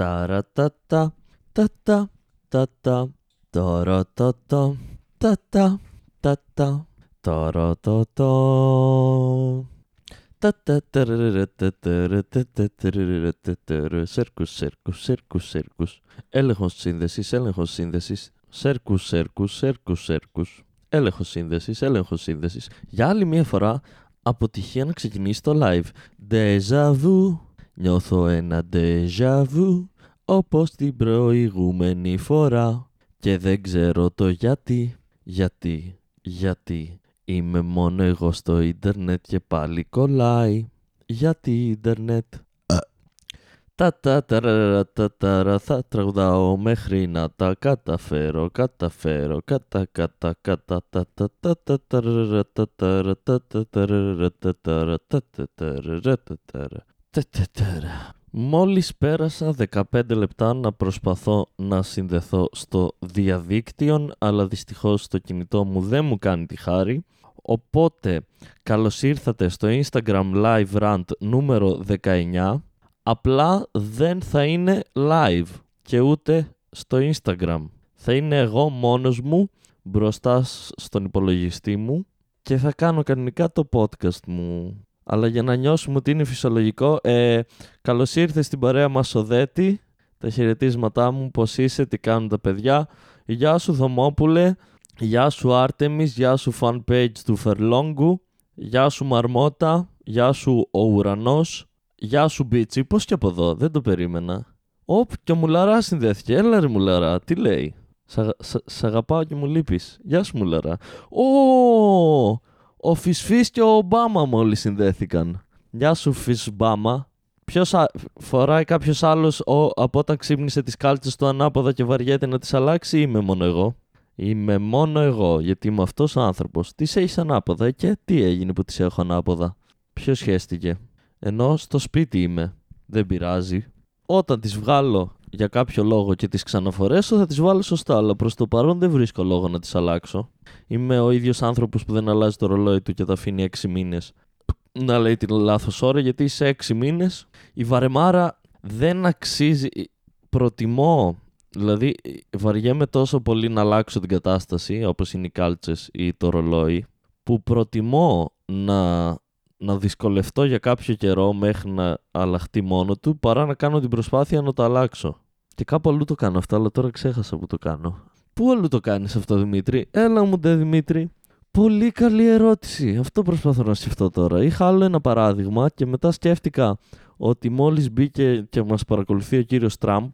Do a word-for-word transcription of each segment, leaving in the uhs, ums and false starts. Ταρατατα, τατα, τατα, ταρατατα, τατα, τατα, ταρατατα. Σέρκους, σέρκους, σέρκους, σέρκους. Έλεγχος σύνδεσης, έλεγχος σύνδεσης. Σέρκους, σέρκους, σέρκους, σέρκους. Έλεγχος σύνδεσης, έλεγχος σύνδεσης. Για άλλη μία φορά αποτυχία να ξεκινήσει το live. Déjà vu. Νιώθω ένα déjà vu, όπως την προηγούμενη φορά. Και δεν ξέρω το γιατί. Γιατί, γιατί. Είμαι μόνο εγώ στο ίντερνετ και πάλι κολλάει. Γιατί ίντερνετ. Τα τα ταραρα τα ταρα θα τραγουδάω μέχρι να τα καταφέρω. Καταφέρω κατά κατά κατά τα τα τα τα ταραρα τα ταρα τα τα ταραρα τα ταρα τα ταραρα τα ταρα τα ταρα. Μόλις πέρασα δεκαπέντε λεπτά να προσπαθώ να συνδεθώ στο διαδίκτυο, αλλά δυστυχώς το κινητό μου δεν μου κάνει τη χάρη. Οπότε, καλώς ήρθατε στο Instagram Live Rant νούμερο δεκαεννιά. Απλά δεν θα είναι live και ούτε στο Instagram. Θα είναι εγώ μόνος μου μπροστά στον υπολογιστή μου και θα κάνω κανονικά το podcast μου. Αλλά για να νιώσουμε ότι είναι φυσιολογικό, ε, καλώς ήρθε στην παρέα μας ο Δέτη. Τα χαιρετίσματά μου, πώς είσαι, τι κάνουν τα παιδιά. Γεια σου Θωμόπουλε, γεια σου Άρτεμις, γεια σου fanpage του Φερλόγκου, γεια σου Μαρμότα, γεια σου ο Ουρανός, γεια σου Μπίτσι, πώς και από εδώ, δεν το περίμενα. Οπ, και ο Μουλαρά συνδέθηκε, έλα ρε Μουλαρά, τι λέει. Σα, σα, σ' αγαπάω και μου λείπεις, γεια σου Μουλαρά. Ω! Ο Φυσφής και ο Ομπάμα μόλις συνδέθηκαν. Γεια σου Φυσμπάμα. Ποιος α... φοράει κάποιος άλλος ο... από όταν ξύπνησε τις κάλτσες του ανάποδα και βαριέται να τις αλλάξει ή είμαι μόνο εγώ. Είμαι μόνο εγώ γιατί είμαι αυτός ο άνθρωπος. Τις έχεις ανάποδα και τι έγινε που τις έχω ανάποδα. Ποιος σχέστηκε. Ενώ στο σπίτι είμαι. Δεν πειράζει. Όταν τις βγάλω για κάποιο λόγο και τις ξαναφορέσω θα τις βάλω σωστά, αλλά προς το παρόν δεν βρίσκω λόγο να τις αλλάξω. Είμαι ο ίδιος άνθρωπος που δεν αλλάζει το ρολόι του και τα αφήνει έξι μήνες να λέει την λάθος ώρα, γιατί σε έξι μήνες η βαρεμάρα δεν αξίζει. Προτιμώ, δηλαδή βαριέμαι τόσο πολύ να αλλάξω την κατάσταση όπως είναι οι κάλτσες ή το ρολόι, που προτιμώ να, να δυσκολευτώ για κάποιο καιρό μέχρι να αλλάχτεί μόνο του παρά να κάνω την προσπάθεια να το αλλάξω. Και κάπου αλλού το κάνω αυτό, αλλά τώρα ξέχασα που το κάνω. Πού αλλού το κάνεις αυτό, Δημήτρη? Έλα μου ντε Δημήτρη. Πολύ καλή ερώτηση. Αυτό προσπαθώ να σκεφτώ τώρα. Είχα άλλο ένα παράδειγμα και μετά σκέφτηκα ότι μόλις μπήκε και μας παρακολουθεί ο κύριος Τραμπ,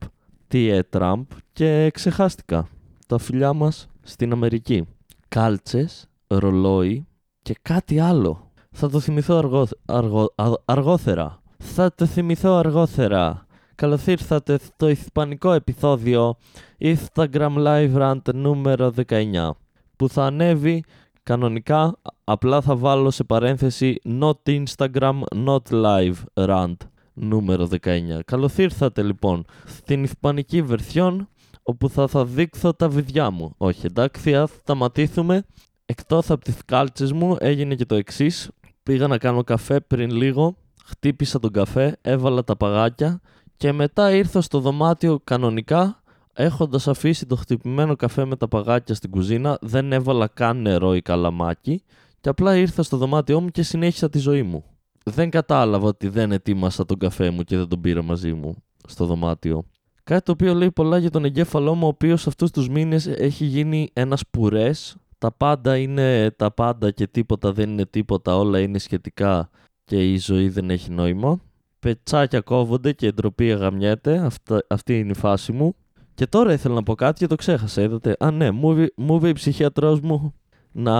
τι ε, Τραμπ, και ξεχάστηκα. Τα φιλιά μας στην Αμερική. Κάλτσες, ρολόι και κάτι άλλο. Θα το θυμηθώ αργό, αργό, αργότερα. Θα το θυμηθώ αργότερα. Καλώς ήρθατε στο ισπανικό επεισόδιο Instagram Live Rant νούμερο δεκαεννιά, που θα ανέβει κανονικά, απλά θα βάλω σε παρένθεση Not Instagram, Not Live Rant νούμερο δεκαεννιά. Καλώς ήρθατε λοιπόν στην ισπανική βερσιόν, όπου θα σας δείξω τα βιδιά μου. Όχι εντάξει, ας σταματήσουμε. Εκτός από τις κάλτσες μου έγινε και το εξής. Πήγα να κάνω καφέ πριν λίγο, χτύπησα τον καφέ, έβαλα τα παγάκια και μετά ήρθα στο δωμάτιο κανονικά, έχοντας αφήσει το χτυπημένο καφέ με τα παγάκια στην κουζίνα, δεν έβαλα καν νερό ή καλαμάκι και απλά ήρθα στο δωμάτιό μου και συνέχισα τη ζωή μου. Δεν κατάλαβα ότι δεν ετοίμασα τον καφέ μου και δεν τον πήρα μαζί μου στο δωμάτιο. Κάτι το οποίο λέει πολλά για τον εγκέφαλό μου, ο οποίος αυτούς τους μήνες έχει γίνει ένας πουρές. Τα πάντα είναι τα πάντα και τίποτα δεν είναι τίποτα, όλα είναι σχετικά και η ζωή δεν έχει νόημα. Πετσάκια κόβονται και ντροπή γαμιέται. Αυτά, αυτή είναι η φάση μου. Και τώρα ήθελα να πω κάτι και το ξέχασα. Είδατε. Α, ναι, μου είπε η ψυχιατρός μου να,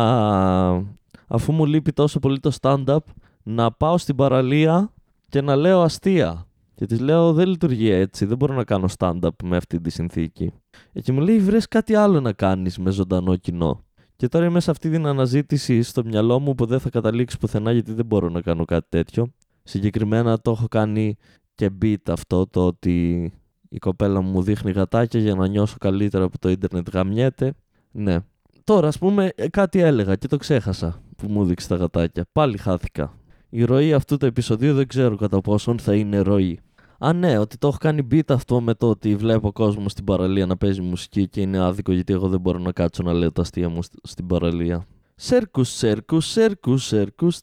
αφού μου λείπει τόσο πολύ το stand-up, να πάω στην παραλία και να λέω αστεία. Και της λέω δεν λειτουργεί έτσι. Δεν μπορώ να κάνω stand-up με αυτή τη συνθήκη. Και μου λέει βρες κάτι άλλο να κάνεις με ζωντανό κοινό. Και τώρα είμαι σε αυτή την αναζήτηση στο μυαλό μου που δεν θα καταλήξει πουθενά γιατί δεν μπορώ να κάνω κάτι τέτοιο. Συγκεκριμένα το έχω κάνει και beat αυτό, το ότι η κοπέλα μου δείχνει γατάκια για να νιώσω καλύτερα που το ίντερνετ γαμιέται. Ναι. Τώρα ας πούμε κάτι έλεγα και το ξέχασα που μου δείξει τα γατάκια. Πάλι χάθηκα. Η ροή αυτού του επεισοδίου δεν ξέρω κατά πόσον θα είναι ροή. Α, ναι, ότι το έχω κάνει beat αυτό με το ότι βλέπω κόσμο στην παραλία να παίζει μουσική και είναι άδικο γιατί εγώ δεν μπορώ να κάτσω να λέω τα αστεία μου στην παραλία. Σέρκους, σέρκους, σέρκους, σέρκους.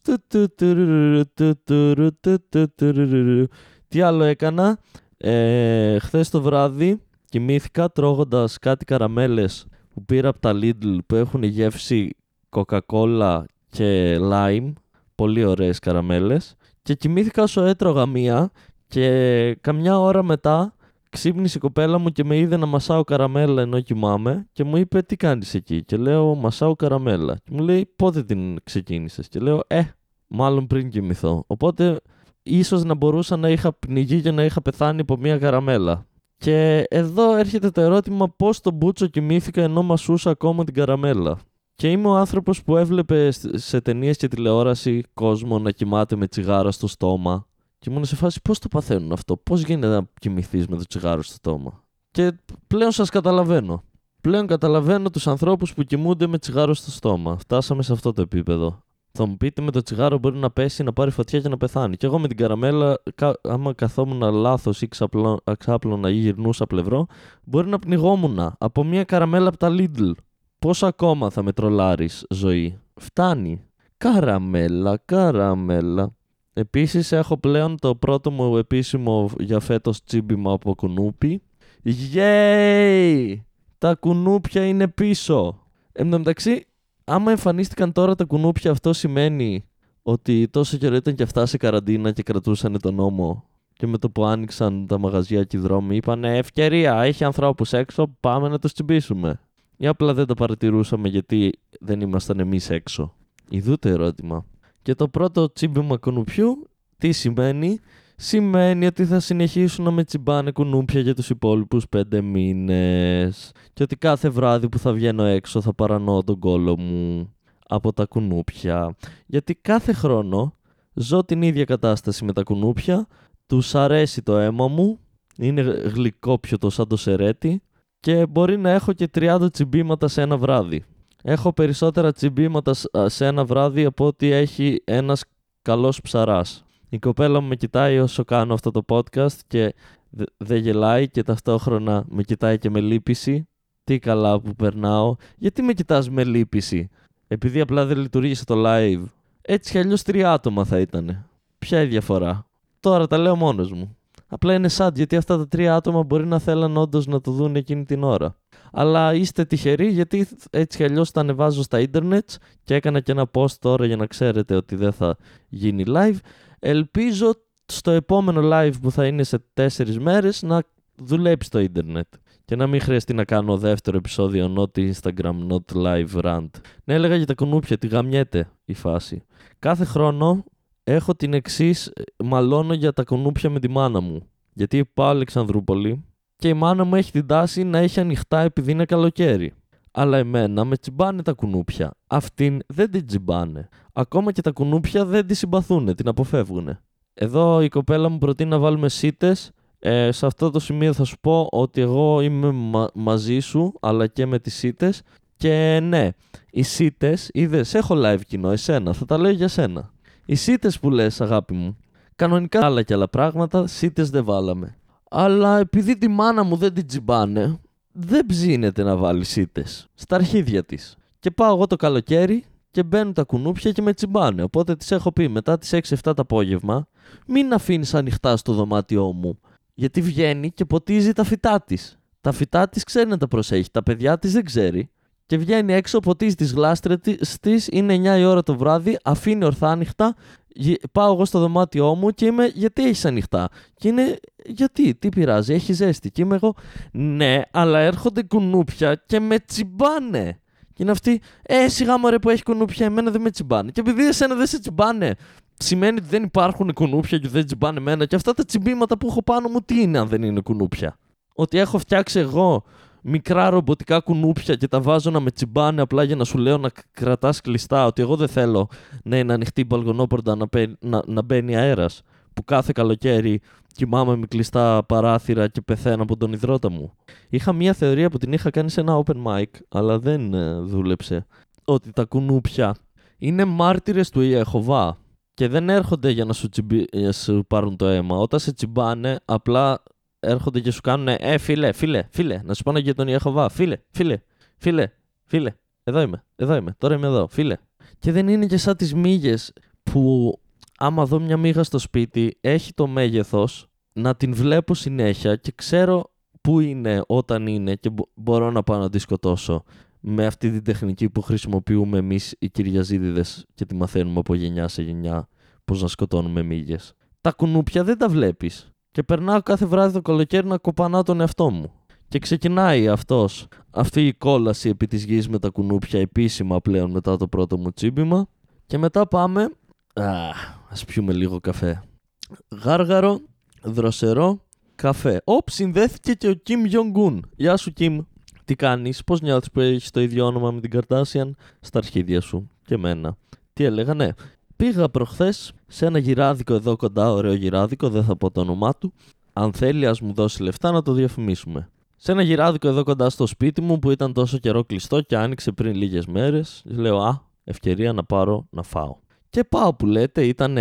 Τι άλλο έκανα. Ε, χθες το βράδυ κοιμήθηκα τρώγοντας κάτι καραμέλες που πήρα από τα Lidl που έχουν γεύση Coca-Cola και lime. Πολύ ωραίες καραμέλες. Και κοιμήθηκα όσο έτρωγα μία και καμιά ώρα μετά ξύπνησε η κοπέλα μου και με είδε να μασάω καραμέλα ενώ κοιμάμαι και μου είπε τι κάνεις εκεί και λέω μασάω καραμέλα και μου λέει πότε την ξεκίνησες και λέω ε μάλλον πριν κοιμηθώ, οπότε ίσως να μπορούσα να είχα πνιγεί και να είχα πεθάνει από μια καραμέλα. Και εδώ έρχεται το ερώτημα πώς τον μπούτσο κοιμήθηκα ενώ μασούσα ακόμα την καραμέλα. Και είμαι ο άνθρωπος που έβλεπε σε ταινίες και τηλεόραση κόσμο να κοιμάται με τσιγάρα στο στόμα. Και ήμουν σε φάση πώς το παθαίνουν αυτό, πώς γίνεται να κοιμηθείς με το τσιγάρο στο στόμα. Και πλέον σας καταλαβαίνω. Πλέον καταλαβαίνω τους ανθρώπους που κοιμούνται με τσιγάρο στο στόμα. Φτάσαμε σε αυτό το επίπεδο. Θα μου πείτε με το τσιγάρο μπορεί να πέσει, να πάρει φωτιά και να πεθάνει. Και εγώ με την καραμέλα, κα, άμα καθόμουν λάθος ή ξάπλωνα ή γυρνούσα πλευρό, μπορεί να πνιγόμουν από μια καραμέλα από τα Lidl. Πόσο ακόμα θα με τρολάρεις, ζωή. Φτάνει. Καραμέλα, καραμέλα. Επίσης έχω πλέον το πρώτο μου επίσημο για φέτος τσίμπημα από κουνούπι. Yay! Τα κουνούπια είναι πίσω. Εν τω μεταξύ, άμα εμφανίστηκαν τώρα τα κουνούπια, αυτό σημαίνει ότι τόσο καιρό ήταν και αυτά σε καραντίνα και κρατούσαν τον νόμο. Και με το που άνοιξαν τα μαγαζιά και οι δρόμοι, είπανε ευκαιρία, έχει ανθρώπους έξω, πάμε να τους τσιμπήσουμε. Ή απλά δεν τα παρατηρούσαμε γιατί δεν ήμασταν εμείς έξω. Ιδού το ερώτημα. Και το πρώτο τσίμπημα κουνουπιού, τι σημαίνει? Σημαίνει ότι θα συνεχίσουν να με τσιμπάνε κουνούπια για τους υπόλοιπους πέντε μήνες. Και ότι κάθε βράδυ που θα βγαίνω έξω θα παρανοώ τον κόλο μου από τα κουνούπια. Γιατί κάθε χρόνο ζω την ίδια κατάσταση με τα κουνούπια. Τους αρέσει το αίμα μου, είναι γλυκόπιωτο σαν το σερέτι. Και μπορεί να έχω και τριάντα τσιμπήματα σε ένα βράδυ. Έχω περισσότερα τσιμπήματα σε ένα βράδυ από ότι έχει ένας καλός ψαράς. Η κοπέλα μου με κοιτάει όσο κάνω αυτό το podcast και δεν δε γελάει και ταυτόχρονα με κοιτάει και με λύπηση. Τι καλά που περνάω. Γιατί με κοιτάς με λύπηση? Επειδή απλά δεν λειτουργήσε το live. Έτσι κι αλλιώς τρία άτομα θα ήταν. Ποια η διαφορά? Τώρα τα λέω μόνος μου. Απλά είναι sad γιατί αυτά τα τρία άτομα μπορεί να θέλαν όντως να το δουν εκείνη την ώρα. Αλλά είστε τυχεροί γιατί έτσι κι αλλιώς τα ανεβάζω στα ίντερνετ και έκανα και ένα post τώρα για να ξέρετε ότι δεν θα γίνει live. Ελπίζω στο επόμενο live που θα είναι σε τέσσερις μέρες να δουλέψει το ίντερνετ και να μην χρειαστεί να κάνω δεύτερο επεισόδιο not Instagram, not live rant. Ναι, έλεγα για τα κουνούπια, τη γαμιέται η φάση. Κάθε χρόνο έχω την εξής, μαλώνω για τα κουνούπια με τη μάνα μου. Γιατί πάω Αλεξανδρούπολη και η μάνα μου έχει την τάση να έχει ανοιχτά επειδή είναι καλοκαίρι. Αλλά εμένα με τσιμπάνε τα κουνούπια. Αυτήν δεν την τσιμπάνε. Ακόμα και τα κουνούπια δεν τη συμπαθούν, την αποφεύγουν. Εδώ η κοπέλα μου προτείνει να βάλουμε σίτες. Ε, σε αυτό το σημείο θα σου πω ότι εγώ είμαι μα- μαζί σου, αλλά και με τις σίτες. Και ναι, οι σίτες, είδες, έχω live κοινό, εσένα, θα τα λέω για σένα. Οι σίτες που λες, αγάπη μου, κανονικά άλλα και άλλα πράγματα, σίτες δεν βάλαμε. Αλλά επειδή τη μάνα μου δεν την τσιμπάνε, δεν ψήνεται να βάλει σίτες στα αρχίδια της. Και πάω εγώ το καλοκαίρι και μπαίνουν τα κουνούπια και με τσιμπάνε. Οπότε της έχω πει μετά τις έξι εφτά το απόγευμα, μην αφήνεις ανοιχτά στο δωμάτιό μου. Γιατί βγαίνει και ποτίζει τα φυτά της. Τα φυτά της ξέρει να τα προσέχει, τα παιδιά της δεν ξέρει. Και βγαίνει έξω, ποτίζει τις γλάστρες της, είναι εννιά η ώρα το βράδυ, αφήνει ορθά ανοιχτά. Πάω εγώ στο δωμάτιό μου και είμαι, γιατί έχεις ανοιχτά? Και είναι, γιατί, τι πειράζει, έχει ζέστη. Και είμαι εγώ, ναι, αλλά έρχονται κουνούπια και με τσιμπάνε. Και είναι αυτή, ε, σιγά μωρέ που έχει κουνούπια, εμένα δεν με τσιμπάνε. Και επειδή εσένα δεν σε τσιμπάνε, σημαίνει ότι δεν υπάρχουν κουνούπια και δεν τσιμπάνε εμένα. Και αυτά τα τσιμπήματα που έχω πάνω μου, τι είναι αν δεν είναι κουνούπια? Ότι έχω φτιάξει εγώ μικρά ρομποτικά κουνούπια και τα βάζω να με τσιμπάνε απλά για να σου λέω να κρατάς κλειστά, ότι εγώ δεν θέλω να είναι ανοιχτή η μπαλκονόπορτα να, να, να μπαίνει αέρας, που κάθε καλοκαίρι κοιμάμαι με κλειστά παράθυρα και πεθαίνω από τον ιδρώτα μου. Είχα μια θεωρία που την είχα κάνει σε ένα open mic, αλλά δεν δούλεψε, ότι τα κουνούπια είναι μάρτυρες του Ιεχωβά. και δεν έρχονται για να σου, τσιμπι... για σου πάρουν το αίμα. Όταν σε τσιμπάνε, απλά έρχονται και σου κάνουν «Ε, φίλε, φίλε, φίλε, να σου πάνε για τον Ιεχωβά, φίλε, φίλε, φίλε, φίλε, εδώ είμαι, εδώ είμαι, τώρα είμαι εδώ, φίλε». Και δεν είναι και σαν τις μύγες που άμα δω μια μύγα στο σπίτι, έχει το μέγεθος να την βλέπω συνέχεια και ξέρω πού είναι όταν είναι και μπορώ να πάω να τη σκοτώσω με αυτή την τεχνική που χρησιμοποιούμε εμείς οι Κυριαζίδιδες και τη μαθαίνουμε από γενιά σε γενιά πώς να σκοτώνουμε μύγες. Τα κουνούπια δεν τα βλέπεις και περνάω κάθε βράδυ το καλοκαίρι να κοπανάω τον εαυτό μου. Και ξεκινάει αυτός, αυτή η κόλαση επί της γης με τα κουνούπια επίσημα πλέον μετά το πρώτο μου τσίμπημα και μετά πάμε... Α, ας πιούμε λίγο καφέ. Γάργαρο, δροσερό, καφέ. Όπ, συνδέθηκε και ο Κιμ Γιονγκούν. Γεια σου Κιμ, τι κάνεις, πώς νιώθεις που έχεις το ίδιο όνομα με την Καρτάσιαν? Στα αρχίδια σου και μένα. Τι έλεγα, ναι. Πήγα προχθές σε ένα γυράδικο εδώ κοντά, ωραίο γυράδικο, δεν θα πω το όνομά του. Αν θέλει ας μου δώσει λεφτά να το διαφημίσουμε. Σε ένα γυράδικο εδώ κοντά στο σπίτι μου που ήταν τόσο καιρό κλειστό και άνοιξε πριν λίγες μέρες. Λέω α, ευκαιρία να πάρω να φάω. Και πάω που λέτε, ήταν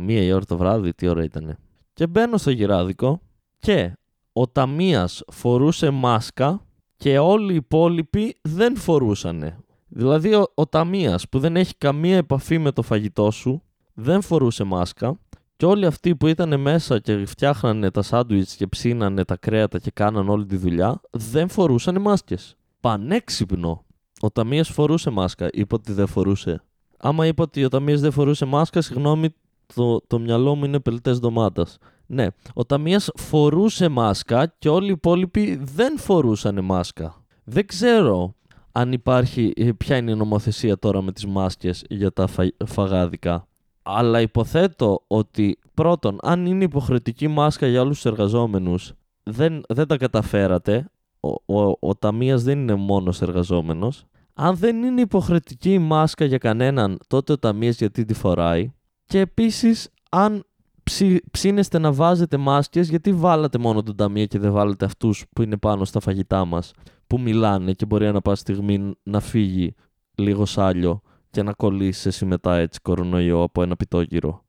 μία η ώρα το βράδυ, τι ώρα ήτανε. Και μπαίνω στο γυράδικο και ο ταμείας φορούσε μάσκα και όλοι οι υπόλοιποι δεν φορούσανε. Δηλαδή ο, ο ταμείας που δεν έχει καμία επαφή με το φαγητό σου δεν φορούσε μάσκα και όλοι αυτοί που ήταν μέσα και φτιάχνανε τα σάντουιτς και ψήνανε τα κρέατα και κάνανε όλη τη δουλειά δεν φορούσανε μάσκες. Πανέξυπνο. Ο ταμείας φορούσε μάσκα, είπα ότι δεν φορούσε. Άμα είπα ότι ο ταμείας δεν φορούσε μάσκα, συγγνώμη, το, το μυαλό μου είναι πελτές ντομάτας. Ναι, ο ταμείας φορούσε μάσκα και όλοι οι υπόλοιποι δεν φορούσανε μάσκα. Δεν ξέρω αν υπάρχει, ποια είναι η νομοθεσία τώρα με τις μάσκες για τα φα, φαγάδικα. Αλλά υποθέτω ότι πρώτον, αν είναι υποχρεωτική μάσκα για όλους τους εργαζόμενους, δεν, δεν τα καταφέρατε. Ο, ο, ο ταμείας δεν είναι μόνος εργαζόμενος. Αν δεν είναι υποχρεωτική η μάσκα για κανέναν, τότε ο ταμείας γιατί τη φοράει. Και επίσης, αν ψι, ψήνεστε να βάζετε μάσκες, γιατί βάλατε μόνο τον ταμείο και δεν βάλατε αυτούς που είναι πάνω στα φαγητά μας, που μιλάνε και μπορεί να πάει στιγμή να φύγει λίγο σάλιο και να κολλήσει εσύ μετά έτσι κορονοϊό από ένα πιτόγυρο.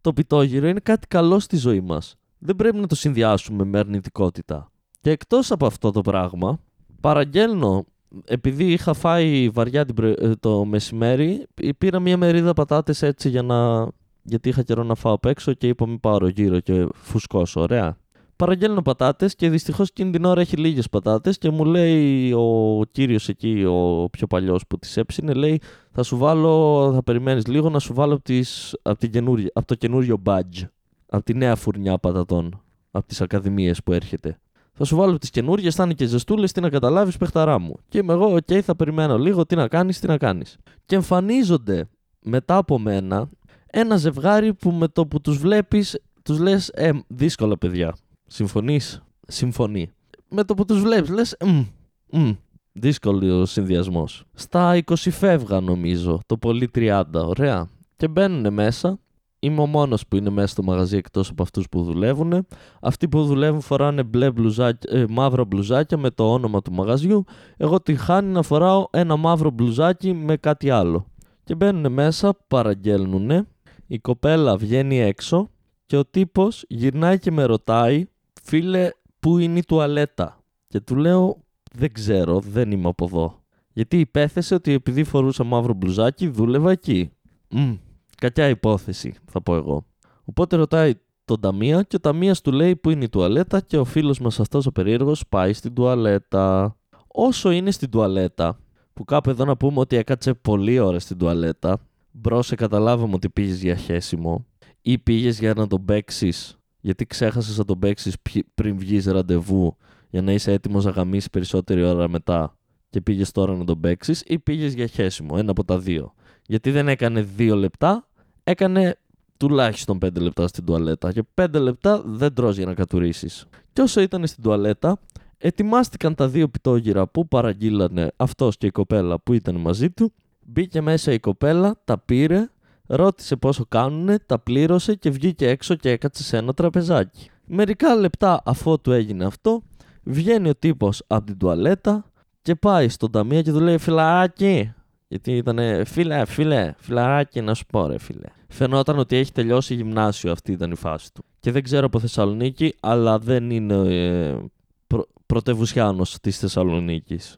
Το πιτόγυρο είναι κάτι καλό στη ζωή μας. Δεν πρέπει να το συνδυάσουμε με αρνητικότητα. Και εκτός από αυτό το πράγμα, παραγγέλνω... Επειδή είχα φάει βαριά το μεσημέρι, πήρα μια μερίδα πατάτες έτσι για να... γιατί είχα καιρό να φάω απ' έξω και είπα μην πάρω γύρω και φουσκώσω, ωραία. Παραγγέλνω πατάτες και δυστυχώς εκείνη την ώρα έχει λίγες πατάτες και μου λέει ο κύριος εκεί, ο πιο παλιός που τις έψινε, λέει θα σου βάλω, θα περιμένεις λίγο να σου βάλω από, τις, από, την καινούρια, από το καινούριο badge, από τη νέα φουρνιά πατατών, από τις ακαδημίες που έρχεται. Θα σου βάλω τις καινούργιες, θα είναι και ζεστούλες, τι να καταλάβεις παιχταρά μου. Και είμαι εγώ, οκ, okay, θα περιμένω λίγο, τι να κάνεις, τι να κάνεις. Και εμφανίζονται μετά από μένα ένα ζευγάρι που με το που τους βλέπεις, τους λες, ε, δύσκολα παιδιά. Συμφωνείς, συμφωνεί. Με το που τους βλέπεις, λες, μ, μ, δύσκολο συνδυασμός. Στα είκοσι φεύγα νομίζω, το πολύ τριάντα, ωραία. Και μπαίνουν μέσα. Είμαι ο μόνος που είναι μέσα στο μαγαζί εκτός από αυτούς που δουλεύουν. Αυτοί που δουλεύουν φοράνε μπλε μπλουζάκια, ε, μαύρα μπλουζάκια με το όνομα του μαγαζιού. Εγώ τη χάνει να φοράω ένα μαύρο μπλουζάκι με κάτι άλλο. Και μπαίνουν μέσα, παραγγέλνουν. Η κοπέλα βγαίνει έξω και ο τύπος γυρνάει και με ρωτάει «Φίλε, πού είναι η τουαλέτα?» Και του λέω «Δεν ξέρω, δεν είμαι από εδώ». Γιατί υπέθεσε ότι επειδή φορούσα μαύρο μπλουζάκι δούλευα εκεί. Mm. Κακιά υπόθεση, θα πω εγώ. Οπότε ρωτάει τον ταμεία και ο ταμείας του λέει που είναι η τουαλέτα και ο φίλος μας αυτός ο περίεργος πάει στην τουαλέτα. Όσο είναι στην τουαλέτα, που κάπου εδώ να πούμε ότι έκατσε πολλή ώρα στην τουαλέτα, μπρο σε καταλάβαμε ότι πήγες για χέσιμο ή πήγες για να τον παίξεις, γιατί ξέχασες να τον παίξεις πριν βγεις ραντεβού για να είσαι έτοιμος να γαμίσεις περισσότερη ώρα μετά και πήγες τώρα να τον παίξεις ή πήγες για χέσιμο, ένα από τα δύο. Γιατί δεν έκανε δύο λεπτά, έκανε τουλάχιστον πέντε λεπτά στην τουαλέτα και πέντε λεπτά δεν τρως για να κατουρίσεις. Και όσο ήταν στην τουαλέτα, ετοιμάστηκαν τα δύο πιτόγυρα που παραγγείλανε αυτός και η κοπέλα που ήταν μαζί του. Μπήκε μέσα η κοπέλα, τα πήρε, ρώτησε πόσο κάνουνε, τα πλήρωσε και βγήκε έξω και έκατσε σε ένα τραπεζάκι. Μερικά λεπτά αφού του έγινε αυτό, βγαίνει ο τύπος από την τουαλέτα και πάει στον ταμείο και του λέει «Φιλαράκι, Γιατί ήταν φίλε, φίλε, φιλαράκι να σου πω ρε φίλε. Φαινόταν ότι έχει τελειώσει γυμνάσιο, αυτή ήταν η φάση του. Και δεν ξέρω από Θεσσαλονίκη, αλλά δεν είναι ε, πρω, πρωτευουσιάνος της Θεσσαλονίκης.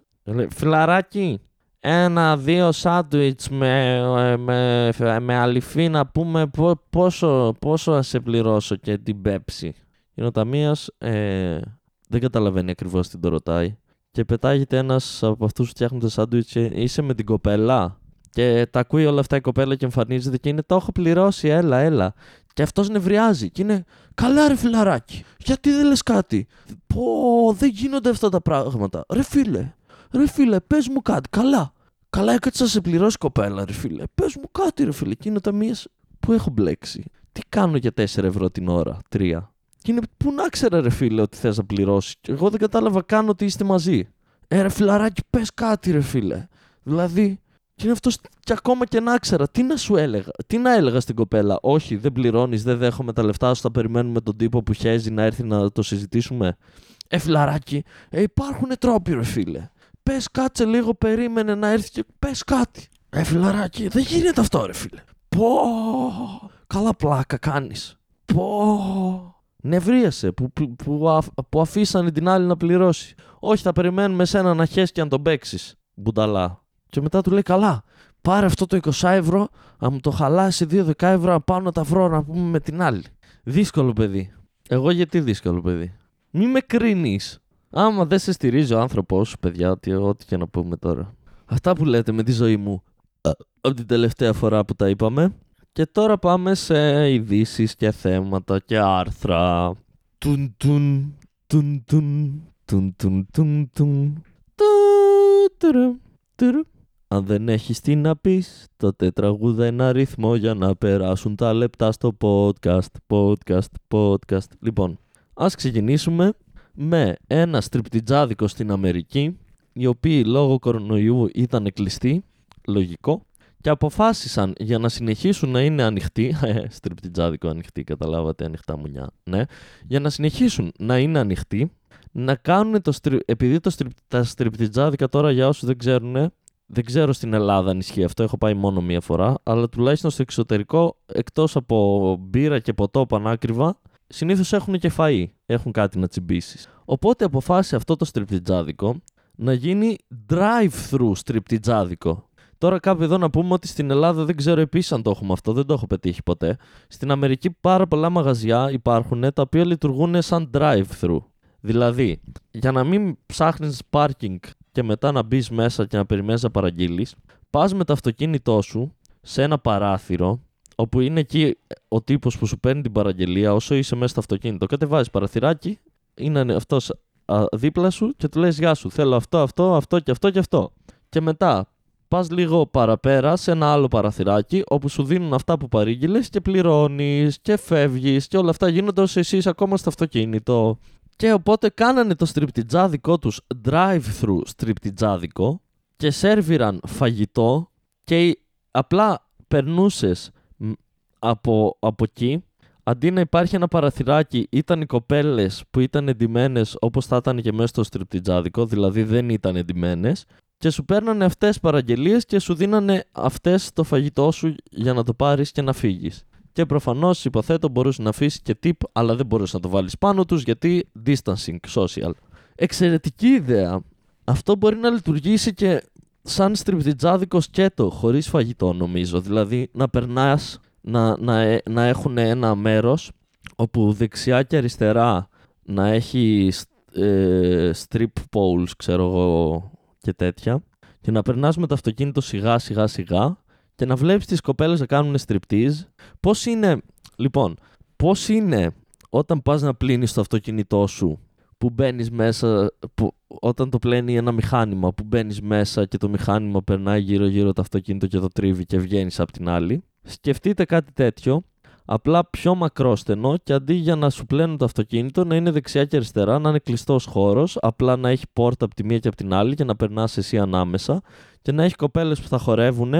Φιλαράκι, ένα-δύο σάντουιτς με, με, με αληφή να πούμε πόσο, πόσο να σε πληρώσω και την πέψη. Είναι ο ταμείας, ε, δεν καταλαβαίνει ακριβώς τι το ρωτάει. Και πετάγεται ένας από αυτούς που φτιάχνουν το σάντουιτς, είσαι με την κοπέλα. Και τα ακούει όλα αυτά η κοπέλα και εμφανίζεται και είναι, το έχω πληρώσει, έλα, έλα. Και αυτός νευριάζει και είναι, καλά ρε φιλαράκι, γιατί δεν λες κάτι. Πω, δεν γίνονται αυτά τα πράγματα. Ρε φίλε, ρε φίλε, πες μου κάτι, καλά. Καλά έκατσα να σε πληρώσει κοπέλα, ρε φίλε. Πες μου κάτι, ρε φίλε. Και είναι τα μία που έχω μπλέξει. Τι κάνω για τέσσερα ευρώ την ώρα, τρία. Και είναι, πού να ξέρα ρε φίλε ότι θες να πληρώσει. Εγώ δεν κατάλαβα καν ότι είστε μαζί. Ε ρε φιλαράκι πες κάτι ρε φίλε. Δηλαδή και είναι αυτός και ακόμα και να ξέρα. Τι να σου έλεγα. Τι να έλεγα στην κοπέλα. Όχι δεν πληρώνεις, δεν δέχομαι τα λεφτά σου. Θα περιμένουμε τον τύπο που χέζει να έρθει να το συζητήσουμε. Ε φιλαράκι ε, υπάρχουν τρόποι ρε φίλε. Πες κάτσε λίγο περίμενε να έρθει και πες κάτι. Ε φιλαράκι δεν γίνεται αυτό ρε φίλε. Πω καλά πλάκα κάνεις. Πω. Νευρίασε που, που, που, α, που αφήσανε την άλλη να πληρώσει. Όχι, θα περιμένουμε σένα να χέσει και να τον παίξεις, μπουνταλά. Και μετά του λέει: καλά, πάρε αυτό το είκοσι ευρώ, να μου το χαλάσει δύο δέκα ευρώ, να πάω να τα βρω να πούμε με την άλλη. Δύσκολο παιδί. Εγώ γιατί δύσκολο παιδί. Μη με κρίνεις. Άμα δεν σε στηρίζει ο άνθρωπός σου, παιδιά, ό,τι, ό,τι και να πούμε τώρα. Αυτά που λέτε με τη ζωή μου από την τελευταία φορά που τα είπαμε. Και τώρα πάμε σε ειδήσεις και θέματα και άρθρα. Τουν τουν, τουν τουν, τουν τουν τουν τουν. Αν δεν έχεις τι να πεις, τότε τραγούδα ένα ρυθμό για να περάσουν τα λεπτά στο podcast, podcast, podcast. Λοιπόν, ας ξεκινήσουμε με ένα στριπτιτζάδικο στην Αμερική, οι οποίοι λόγω κορονοϊού ήταν κλειστοί, λογικό. Και αποφάσισαν για να συνεχίσουν να είναι ανοιχτοί, στριπτιτζάδικο ανοιχτοί, καταλάβατε, ανοιχτά μουνιά, ναι, για να συνεχίσουν να είναι ανοιχτοί, να κάνουν το στρι... επειδή το στρι... τα στριπτιτζάδικα τώρα για όσους δεν ξέρουν, δεν ξέρω στην Ελλάδα αν ισχύει αυτό, έχω πάει μόνο μία φορά, αλλά τουλάχιστον στο εξωτερικό, εκτός από μπύρα και ποτό πανάκριβα, συνήθως έχουν και φαΐ, έχουν κάτι να τσιμπήσεις. Οπότε αποφάσισε αυτό το στριπτιτζάδικο να γίνει drive-thru στριπτιτζάδικο. Τώρα κάπου εδώ να πούμε ότι στην Ελλάδα δεν ξέρω επίσης αν το έχουμε αυτό, δεν το έχω πετύχει ποτέ. Στην Αμερική πάρα πολλά μαγαζιά υπάρχουν τα οποία λειτουργούν σαν drive-thru. Δηλαδή, για να μην ψάχνεις πάρκινγκ και μετά να μπεις μέσα και να περιμένεις να παραγγείλεις, πας με το αυτοκίνητό σου σε ένα παράθυρο, όπου είναι εκεί ο τύπος που σου παίρνει την παραγγελία όσο είσαι μέσα στο αυτοκίνητο. Κατεβάζεις παραθυράκι, είναι αυτός δίπλα σου και του λες γεια σου, θέλω αυτό, αυτό, αυτό και αυτό και αυτό. Και μετά. Πας λίγο παραπέρα σε ένα άλλο παραθυράκι όπου σου δίνουν αυτά που παρήγγειλες και πληρώνεις και φεύγεις και όλα αυτά γίνονται όσο εσύ είσαι ακόμα στο αυτοκίνητο. Και οπότε κάνανε το στριπτιτζάδικό τους drive-thru στριπτιτζάδικο και σέρβιραν φαγητό και απλά περνούσες από, από εκεί. Αντί να υπάρχει ένα παραθυράκι, ήταν οι κοπέλες που ήταν εντυμένες όπως θα ήταν και μέσα στο στριπτιτζάδικο, δηλαδή δεν ήταν εντυμένες. Και σου παίρνανε αυτές παραγγελίες και σου δίνανε αυτές το φαγητό σου για να το πάρεις και να φύγεις. Και προφανώς υποθέτω μπορούσε να αφήσει και tip, αλλά δεν μπορούσε να το βάλεις πάνω τους γιατί distancing, social. Εξαιρετική ιδέα. Αυτό μπορεί να λειτουργήσει και σαν στριπτιτζάδικο σκέτο, χωρίς φαγητό νομίζω. Δηλαδή να περνάς, να, να, να έχουν ένα μέρος όπου δεξιά και αριστερά να έχει ε, strip poles, ξέρω εγώ, και τέτοια, και να περνάς με το αυτοκίνητο σιγά σιγά σιγά και να βλέπεις τις κοπέλες να κάνουν striptease. Πώς είναι, λοιπόν, πώς είναι όταν πας να πλύνεις το αυτοκίνητό σου που μπαίνεις μέσα, που, όταν το πλένει ένα μηχάνημα που μπαίνεις μέσα και το μηχάνημα περνάει γύρω γύρω το αυτοκίνητο και το τρίβει και βγαίνεις από την άλλη. Σκεφτείτε κάτι τέτοιο, απλά πιο μακρόστενο και αντί για να σου πλένουν το αυτοκίνητο να είναι δεξιά και αριστερά, να είναι κλειστός χώρος, απλά να έχει πόρτα από τη μία και από την άλλη και να περνάς εσύ ανάμεσα και να έχει κοπέλες που θα χορεύουν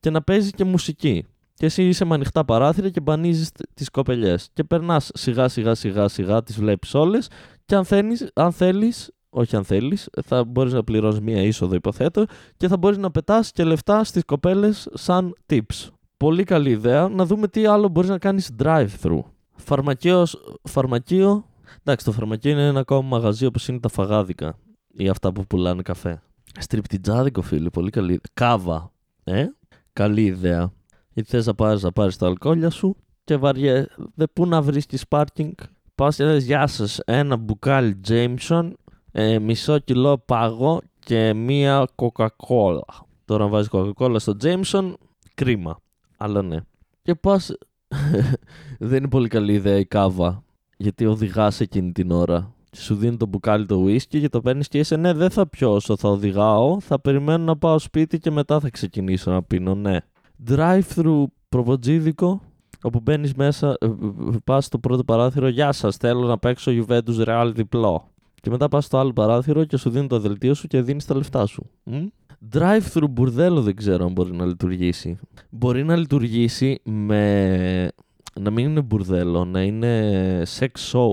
και να παίζει και μουσική. Και εσύ είσαι με ανοιχτά παράθυρα και μπανίζεις τις κοπελιές και περνάς σιγά σιγά σιγά σιγά, τις βλέπεις όλες και αν θέλεις, αν θέλεις όχι αν θέλεις, θα μπορείς να πληρώσεις μία είσοδο, υποθέτω, και θα μπορείς να πετάς και λεφτά στις κοπέλες σαν tips. Πολύ καλή ιδέα. Να δούμε τι άλλο μπορείς να κάνεις drive-thru. Φαρμακείος, φαρμακείο. Εντάξει, το φαρμακείο είναι ένα ακόμα μαγαζί όπως είναι τα φαγάδικα ή αυτά που πουλάνε καφέ. Στριπτιτζάδικο, φίλε, πολύ καλή. Κάβα, ε, καλή ιδέα. Γιατί θες να πάρεις, να πάρεις τα αλκοόλια σου και βαριέ, δε πού να βρίσκεις πάρκινγκ. Πας και λες, γεια σας, ένα μπουκάλι Jameson, ε, μισό κιλό πάγο και μία Coca-Cola. Τώρα βάζεις Coca-Cola στο Jameson, κρίμα. Αλλά ναι. Και πας, δεν είναι πολύ καλή ιδέα η κάβα. Γιατί οδηγάς εκείνη την ώρα. Σου δίνει το μπουκάλι το whisky και το παίρνεις και είσαι, ναι, δεν θα πιω όσο θα οδηγάω. Θα περιμένω να πάω σπίτι και μετά θα ξεκινήσω να πίνω, ναι. Drive-thru προβοτζίδικο, όπου μπαίνεις μέσα, πας στο πρώτο παράθυρο, γεια σας, θέλω να παίξω Juventus Real διπλό. Και μετά πας στο άλλο παράθυρο και σου δίνει το δελτίο σου και δίνεις τα λεφτά σου. Mm? Drive-thru μπουρδέλο δεν ξέρω αν μπορεί να λειτουργήσει. Μπορεί να λειτουργήσει με... να μην είναι μπουρδέλο, να είναι sex show.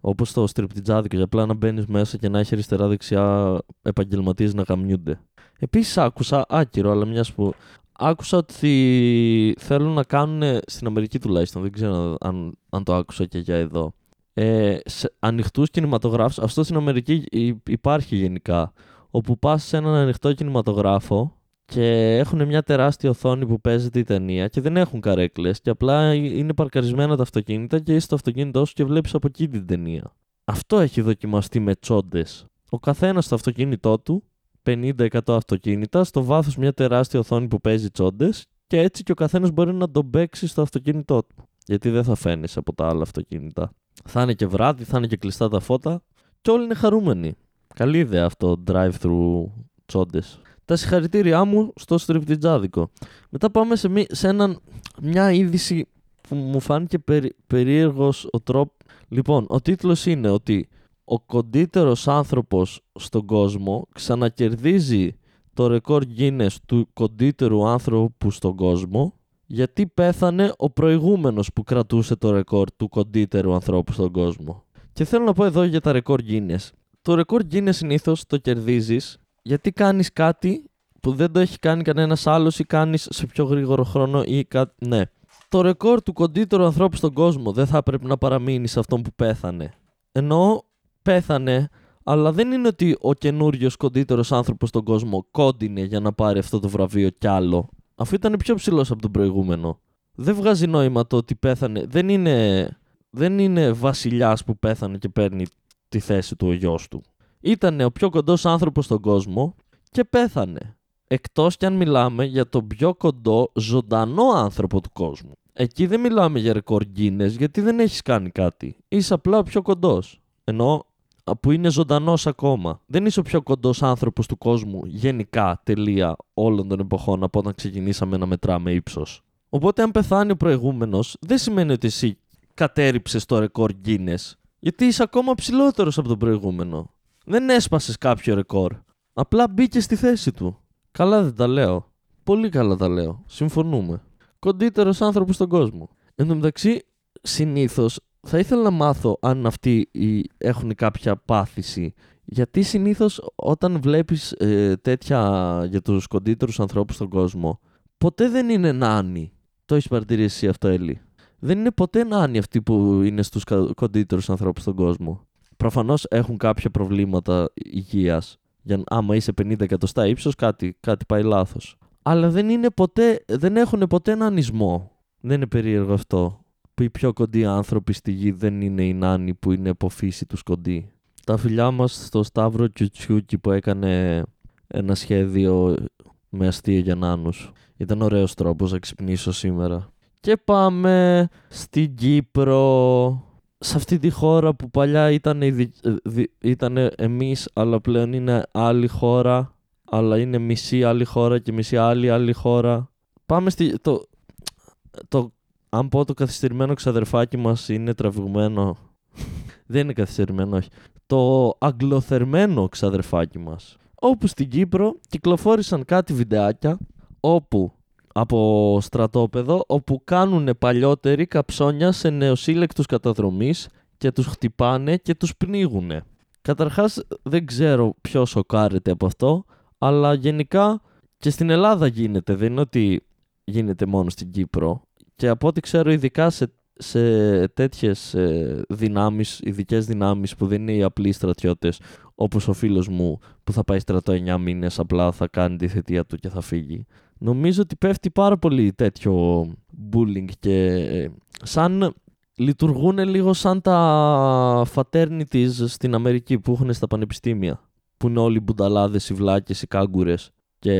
Όπως το στριπτιτζάδικο, και απλά να μπαίνεις μέσα και να έχει αριστερά-δεξιά επαγγελματίες να γαμιούνται. Επίσης άκουσα, άκυρο, αλλά μιας που... άκουσα ότι θέλουν να κάνουν, στην Αμερική τουλάχιστον, δεν ξέρω αν, αν το άκουσα και για εδώ, ε, σε ανοιχτούς κινηματογράφους. Αυτό στην Αμερική υπάρχει γενικά, όπου πας σε έναν ανοιχτό κινηματογράφο και έχουν μια τεράστια οθόνη που παίζεται η ταινία και δεν έχουν καρέκλες και απλά είναι παρκαρισμένα τα αυτοκίνητα και είσαι στο αυτοκίνητό σου και βλέπεις από εκεί την ταινία. Αυτό έχει δοκιμαστεί με τσόντες. Ο καθένας στο αυτοκίνητό του, πενήντα εκατό αυτοκίνητα, στο βάθος μια τεράστια οθόνη που παίζει τσόντες και έτσι και ο καθένας μπορεί να τον παίξει στο αυτοκίνητό του. Γιατί δεν θα φαίνεσαι από τα άλλα αυτοκίνητα. Θα είναι και βράδυ, θα είναι και κλειστά τα φώτα και όλοι είναι χαρούμενοι. Καλή ιδέα αυτό, drive-thru τσόντες. Τα συγχαρητήριά μου στο στριπτιτζάδικο. Μετά πάμε σε, μη, σε έναν, μια είδηση που μου φάνηκε περί, περίεργος ο τρόπος. Λοιπόν, ο τίτλος είναι ότι ο κοντύτερος άνθρωπος στον κόσμο ξανακερδίζει το ρεκόρ Guinness του κοντύτερου άνθρωπου στον κόσμο γιατί πέθανε ο προηγούμενος που κρατούσε το ρεκόρ του κοντύτερου ανθρώπου στον κόσμο. Και θέλω να πω εδώ για τα ρεκόρ Guinness. Το ρεκόρ Guinness συνήθως το κερδίζεις γιατί κάνεις κάτι που δεν το έχει κάνει κανένας άλλος ή κάνεις σε πιο γρήγορο χρόνο ή κάτι. Ναι. Το ρεκόρ του κοντύτερου ανθρώπου στον κόσμο δεν θα πρέπει να παραμείνει σε αυτόν που πέθανε. Εννοώ πέθανε, αλλά δεν είναι ότι ο καινούριος κοντύτερος άνθρωπος στον κόσμο κόντινε για να πάρει αυτό το βραβείο κι άλλο. Αφού ήταν πιο ψηλός από τον προηγούμενο. Δεν βγάζει νόημα το ότι πέθανε. Δεν είναι, δεν είναι βασιλιάς που πέθανε και παίρνει τη θέση του ο γιος του. Ήτανε ο πιο κοντός άνθρωπος στον κόσμο και πέθανε. Εκτός κι αν μιλάμε για τον πιο κοντό ζωντανό άνθρωπο του κόσμου. Εκεί δεν μιλάμε για ρεκόρ Guinness γιατί δεν έχεις κάνει κάτι. Είσαι απλά ο πιο κοντός. Ενώ που είναι ζωντανός ακόμα. Δεν είσαι ο πιο κοντός άνθρωπος του κόσμου γενικά τελεία όλων των εποχών από όταν ξεκινήσαμε να μετράμε ύψος. Οπότε αν πεθάνει ο προηγούμενος δεν σημαίνει ότι εσύ κατέρριψες το ρεκόρ Guinness. Γιατί είσαι ακόμα ψηλότερος από τον προηγούμενο. Δεν έσπασες κάποιο ρεκόρ. Απλά μπήκες στη θέση του. Καλά δεν τα λέω. Πολύ καλά τα λέω. Συμφωνούμε. Κοντύτερος άνθρωπος στον κόσμο. Εν τω μεταξύ, συνήθως θα ήθελα να μάθω αν αυτοί έχουν κάποια πάθηση. Γιατί συνήθως όταν βλέπεις ε, τέτοια για τους κοντύτερους ανθρώπους στον κόσμο, ποτέ δεν είναι νάνι. Το έχεις παρατηρήσει εσύ αυτό, Έλλη? Δεν είναι ποτέ νάνι αυτοί που είναι στους κοντύτερους ανθρώπους στον κόσμο. Προφανώς έχουν κάποια προβλήματα υγείας. Για, άμα είσαι πενήντα εκατοστά ύψος, κάτι, κάτι πάει λάθος. Αλλά δεν, είναι ποτέ, δεν έχουν ποτέ νανισμό. Δεν είναι περίεργο αυτό. Που οι πιο κοντοί άνθρωποι στη γη δεν είναι οι νάνοι που είναι από φύση τους κοντοί. Τα φιλιά μας στο Σταύρο Κιουτσιούκι που έκανε ένα σχέδιο με αστείο για νάνους. Ήταν ωραίος τρόπος να ξυπνήσω σήμερα. Και πάμε στην Κύπρο. Σε αυτή τη χώρα που παλιά ήταν, δι... δι... ήταν εμείς, αλλά πλέον είναι άλλη χώρα, αλλά είναι μισή άλλη χώρα και μισή άλλη άλλη χώρα. Πάμε στη... Το... το... Αν πω το καθυστερημένο ξαδερφάκι μας είναι τραβηγμένο... Δεν είναι καθυστερημένο, όχι. Το αγγλοθερμένο ξαδερφάκι μας. Όπου στην Κύπρο κυκλοφόρησαν κάτι βιντεάκια, όπου... από στρατόπεδο, όπου κάνουνε παλιότεροι καψόνια σε νεοσύλλεκτους καταδρομής και τους χτυπάνε και τους πνίγουνε. Καταρχάς δεν ξέρω ποιος σοκάρεται από αυτό, αλλά γενικά και στην Ελλάδα γίνεται, δεν είναι ότι γίνεται μόνο στην Κύπρο. Και από ό,τι ξέρω, ειδικά σε, σε τέτοιες ε, δυνάμεις, ειδικές δυνάμεις που δεν είναι οι απλοί στρατιώτες, όπως ο φίλος μου που θα πάει στρατό εννιά μήνες, απλά θα κάνει τη θητεία του και θα φύγει. Νομίζω ότι πέφτει πάρα πολύ τέτοιο bullying και ε, σαν... λειτουργούν λίγο σαν τα fraternities στην Αμερική που έχουν στα πανεπιστήμια. Που είναι όλοι οι μπουνταλάδες, οι βλάκες, οι κάγκουρες. Και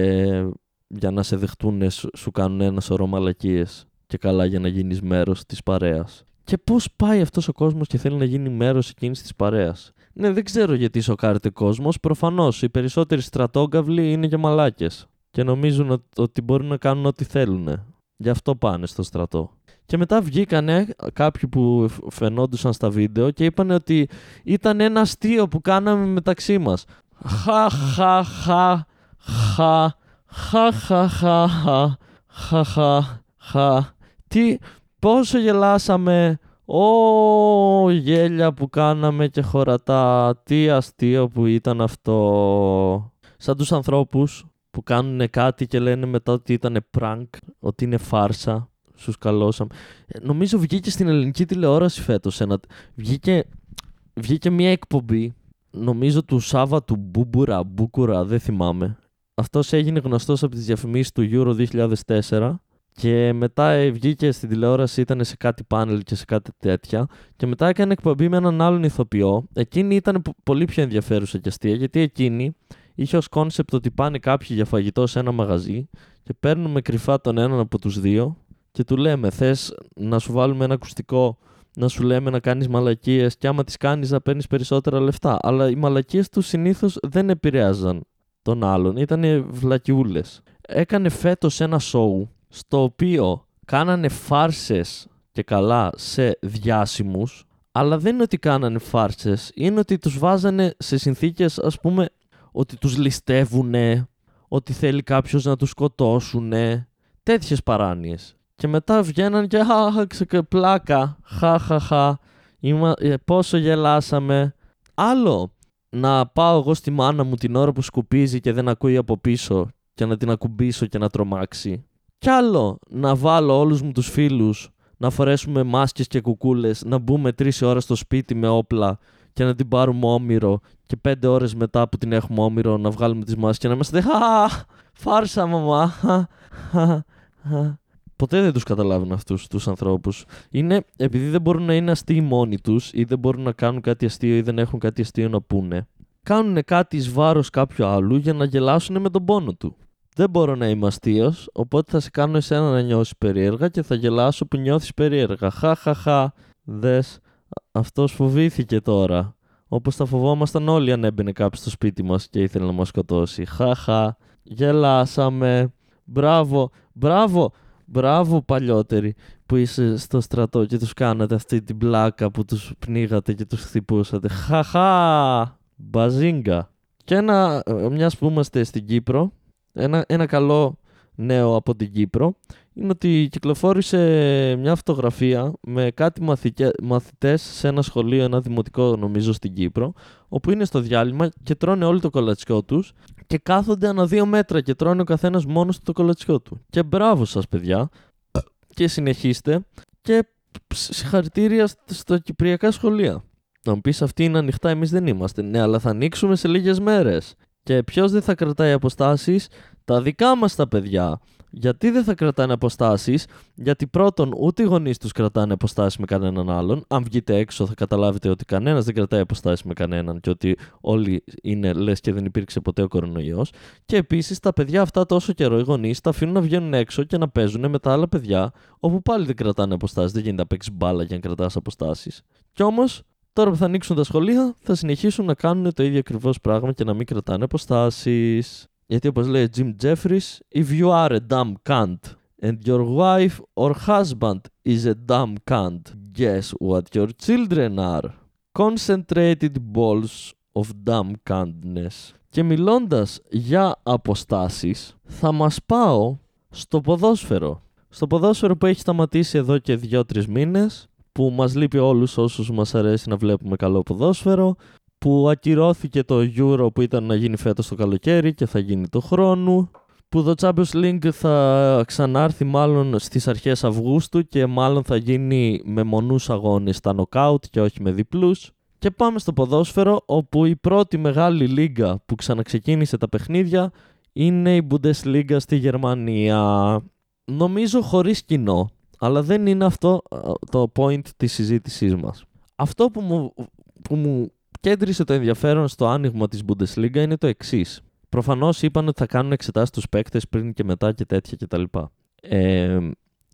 για να σε δεχτούν σου κάνουν ένα σωρό μαλακίες. Και καλά για να γίνεις μέρος της παρέας. Και πώς πάει αυτός ο κόσμος και θέλει να γίνει μέρος εκείνης της παρέας. Ναι, δεν ξέρω γιατί σοκάρεται κόσμος. Προφανώς οι περισσότεροι στρατόγκαυλοι είναι για μαλάκες. Και νομίζουν ότι μπορούν να κάνουν ό,τι θέλουν. Γι' αυτό πάνε στο στρατό. Και μετά βγήκανε κάποιοι που φαινόντουσαν στα βίντεο και είπανε ότι ήταν ένα αστείο που κάναμε μεταξύ μας. Χα, χα, χα, χα, χα, χα, χα, χα, χα, χα. Τι, πόσο γελάσαμε, ω, γέλια που κάναμε και χωρατά, τι αστείο που ήταν αυτό. Σαν τους ανθρώπους που κάνουν κάτι και λένε μετά ότι ήταν prank, ότι είναι φάρσα. Σου καλώσαμε. Νομίζω βγήκε στην ελληνική τηλεόραση φέτος. Ένα... Βγήκε... βγήκε μια εκπομπή, νομίζω του Σάβα του Μπούμπουρα, Μπούκουρα, δεν θυμάμαι. Αυτός έγινε γνωστός από τις διαφημίσεις του Euro δύο χιλιάδες τέσσερα και μετά βγήκε στην τηλεόραση, ήταν σε κάτι πάνελ και σε κάτι τέτοια. Και μετά έκανε εκπομπή με έναν άλλον ηθοποιό. Εκείνη ήταν πολύ πιο ενδιαφέρουσα και αστεία, γιατί εκείνη είχε ως κόνσεπτ ότι πάνε κάποιοι για φαγητό σε ένα μαγαζί και παίρνουμε κρυφά τον έναν από τους δύο. Και του λέμε, θες να σου βάλουμε ένα ακουστικό, να σου λέμε να κάνεις μαλακίες και άμα τις κάνεις να παίρνεις περισσότερα λεφτά. Αλλά οι μαλακίες του συνήθως δεν επηρέαζαν τον άλλον, ήτανε βλακιούλες. Έκανε φέτος ένα σόου στο οποίο κάνανε φάρσες και καλά σε διάσημους, αλλά δεν είναι ότι κάνανε φάρσες, είναι ότι τους βάζανε σε συνθήκες, ας πούμε, ότι τους ληστεύουνε, ότι θέλει κάποιος να τους σκοτώσουνε, τέτοιες παράνοιες. Και μετά βγαίναν και «Χαχα, πλάκα, χαχαχα, πόσο γελάσαμε». Άλλο να πάω εγώ στη μάνα μου την ώρα που σκουπίζει και δεν ακούει από πίσω και να την ακουμπήσω και να τρομάξει. Κι άλλο να βάλω όλους μου τους φίλους, να φορέσουμε μάσκες και κουκούλες, να μπούμε τρεις ώρες στο σπίτι με όπλα και να την πάρουμε όμηρο και πέντε ώρες μετά που την έχουμε όμηρο να βγάλουμε τις μάσκες και να είμαστε «Χαχα, φάρσα μαμά, χαχα». Ποτέ δεν τους καταλάβουν αυτούς τους ανθρώπους. Είναι επειδή δεν μπορούν να είναι αστείοι μόνοι τους ή δεν μπορούν να κάνουν κάτι αστείο ή δεν έχουν κάτι αστείο να πούνε. Κάνουν κάτι εις βάρος κάποιου άλλου για να γελάσουν με τον πόνο του. Δεν μπορώ να είμαι αστείος, οπότε θα σε κάνω εσένα να νιώσεις περίεργα και θα γελάσω που νιώθεις περίεργα. Χαχαχα, δες, αυτός φοβήθηκε τώρα. Όπως θα φοβόμασταν όλοι αν έμπαινε κάποιος στο σπίτι μας και ήθελε να μας σκοτώσει. Χαχα, γελάσαμε. Μπράβο, μπράβο. Μπράβο παλιότεροι που είσαι στο στρατό και τους κάνατε αυτή την πλάκα που τους πνίγατε και τους χτυπούσατε. Χαχα! Μπαζίνγκα! Και ένα, μιας που είμαστε στην Κύπρο, ένα, ένα καλό νέο από την Κύπρο είναι ότι κυκλοφόρησε μια φωτογραφία με κάτι μαθηκε, μαθητές σε ένα σχολείο, ένα δημοτικό νομίζω στην Κύπρο, όπου είναι στο διάλειμμα και τρώνε όλοι το κολατσιό τους και κάθονται ανά δύο μέτρα και τρώνε ο καθένας μόνος το κολατσιό του. Και μπράβο σας παιδιά και συνεχίστε και συγχαρητήρια στα κυπριακά σχολεία. Να μου πεις αυτοί είναι ανοιχτά, εμείς δεν είμαστε. Ναι, αλλά θα ανοίξουμε σε λίγες μέρες. Και ποιος δεν θα κρατάει αποστάσεις? Τα δικά μας τα παιδιά. Γιατί δεν θα κρατάνε αποστάσεις? Γιατί πρώτον ούτε οι γονείς τους κρατάνε αποστάσεις με κανέναν άλλον. Αν βγείτε έξω θα καταλάβετε ότι κανένας δεν κρατάει αποστάσεις με κανέναν και ότι όλοι είναι λες και δεν υπήρξε ποτέ ο κορονοϊός. Και επίσης τα παιδιά αυτά τόσο καιρό οι γονείς τα αφήνουν να βγαίνουν έξω και να παίζουν με τα άλλα παιδιά, όπου πάλι δεν κρατάνε αποστάσεις. Δεν γίνεται να παίξεις μπάλα για να κρατάς αποστάσεις. Κι όμως τώρα που θα ανοίξουν τα σχολεία θα συνεχίσουν να κάνουν το ίδιο ακριβώς πράγμα και να μην κρατάνε αποστάσεις. Γιατί όπως λέει Jim Jeffries, if you are a dumb cunt and your wife or husband is a dumb cunt, guess what your children are? Concentrated balls of dumb cuntness. Και μιλώντας για αποστάσεις, θα μας πάω στο ποδόσφαιρο. Στο ποδόσφαιρο που έχει σταματήσει εδώ και δύο τρεις μήνες, που μας λείπει όλους όσους μας αρέσει να βλέπουμε καλό ποδόσφαιρο, που ακυρώθηκε το Euro που ήταν να γίνει φέτος το καλοκαίρι και θα γίνει το χρόνο, που το Champions League θα ξανάρθει μάλλον στις αρχές Αυγούστου και μάλλον θα γίνει με μονούς αγώνες στα νοκάουτ και όχι με διπλούς. Και πάμε στο ποδόσφαιρο, όπου η πρώτη μεγάλη λίγα που ξαναξεκίνησε τα παιχνίδια είναι η Bundesliga στη Γερμανία. Νομίζω χωρίς κοινό, αλλά δεν είναι αυτό το point της συζήτησής μας. Αυτό που μου, που μου κέντρισε το ενδιαφέρον στο άνοιγμα της Bundesliga είναι το εξής. Προφανώς είπαν ότι θα κάνουν εξετάσεις στους παίκτες πριν και μετά και τέτοια κτλ. Ε,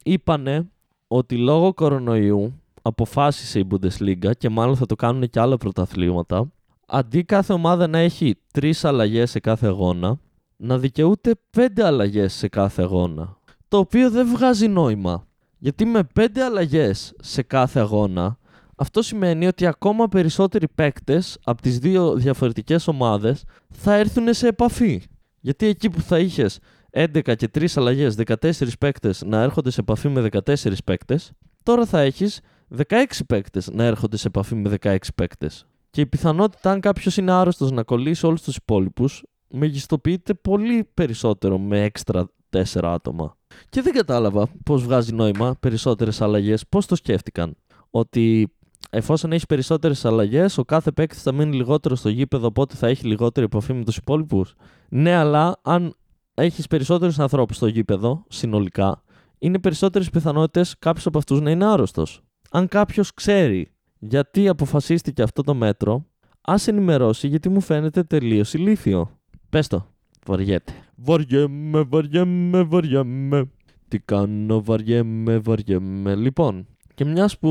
είπανε ότι λόγω κορονοϊού αποφάσισε η Bundesliga, και μάλλον θα το κάνουν και άλλα πρωταθλήματα, αντί κάθε ομάδα να έχει τρεις αλλαγές σε κάθε αγώνα, να δικαιούται πέντε αλλαγές σε κάθε αγώνα. Το οποίο δεν βγάζει νόημα. Γιατί με πέντε αλλαγές σε κάθε αγώνα, αυτό σημαίνει ότι ακόμα περισσότεροι παίκτες από τις δύο διαφορετικές ομάδες θα έρθουν σε επαφή. Γιατί εκεί που θα είχες έντεκα και τρεις αλλαγές, δεκατέσσερις παίκτες να έρχονται σε επαφή με δεκατέσσερις παίκτες, τώρα θα έχεις δεκαέξι παίκτες να έρχονται σε επαφή με δεκαέξι παίκτες. Και η πιθανότητα, αν κάποιος είναι άρρωστος, να κολλήσει όλους τους υπόλοιπους, μεγιστοποιείται πολύ περισσότερο με έξτρα τέσσερα άτομα. Και δεν κατάλαβα πώς βγάζει νόημα περισσότερες αλλαγές, πώς το σκέφτηκαν. Ότι εφόσον έχει περισσότερες αλλαγές, ο κάθε παίκτης θα μείνει λιγότερο στο γήπεδο, οπότε θα έχει λιγότερη επαφή με τους υπόλοιπους. Ναι, αλλά αν έχεις περισσότερους ανθρώπους στο γήπεδο, συνολικά, είναι περισσότερες πιθανότητες κάποιος από αυτούς να είναι άρρωστος. Αν κάποιος ξέρει γιατί αποφασίστηκε αυτό το μέτρο, ας ενημερώσει, γιατί μου φαίνεται τελείως ηλίθιο. Πες το. Βαριέται. Βαριέμαι, βαριέμαι, βαριέμαι. Τι κάνω, βαριέμαι, βαριέμαι. Λοιπόν, και μιας που,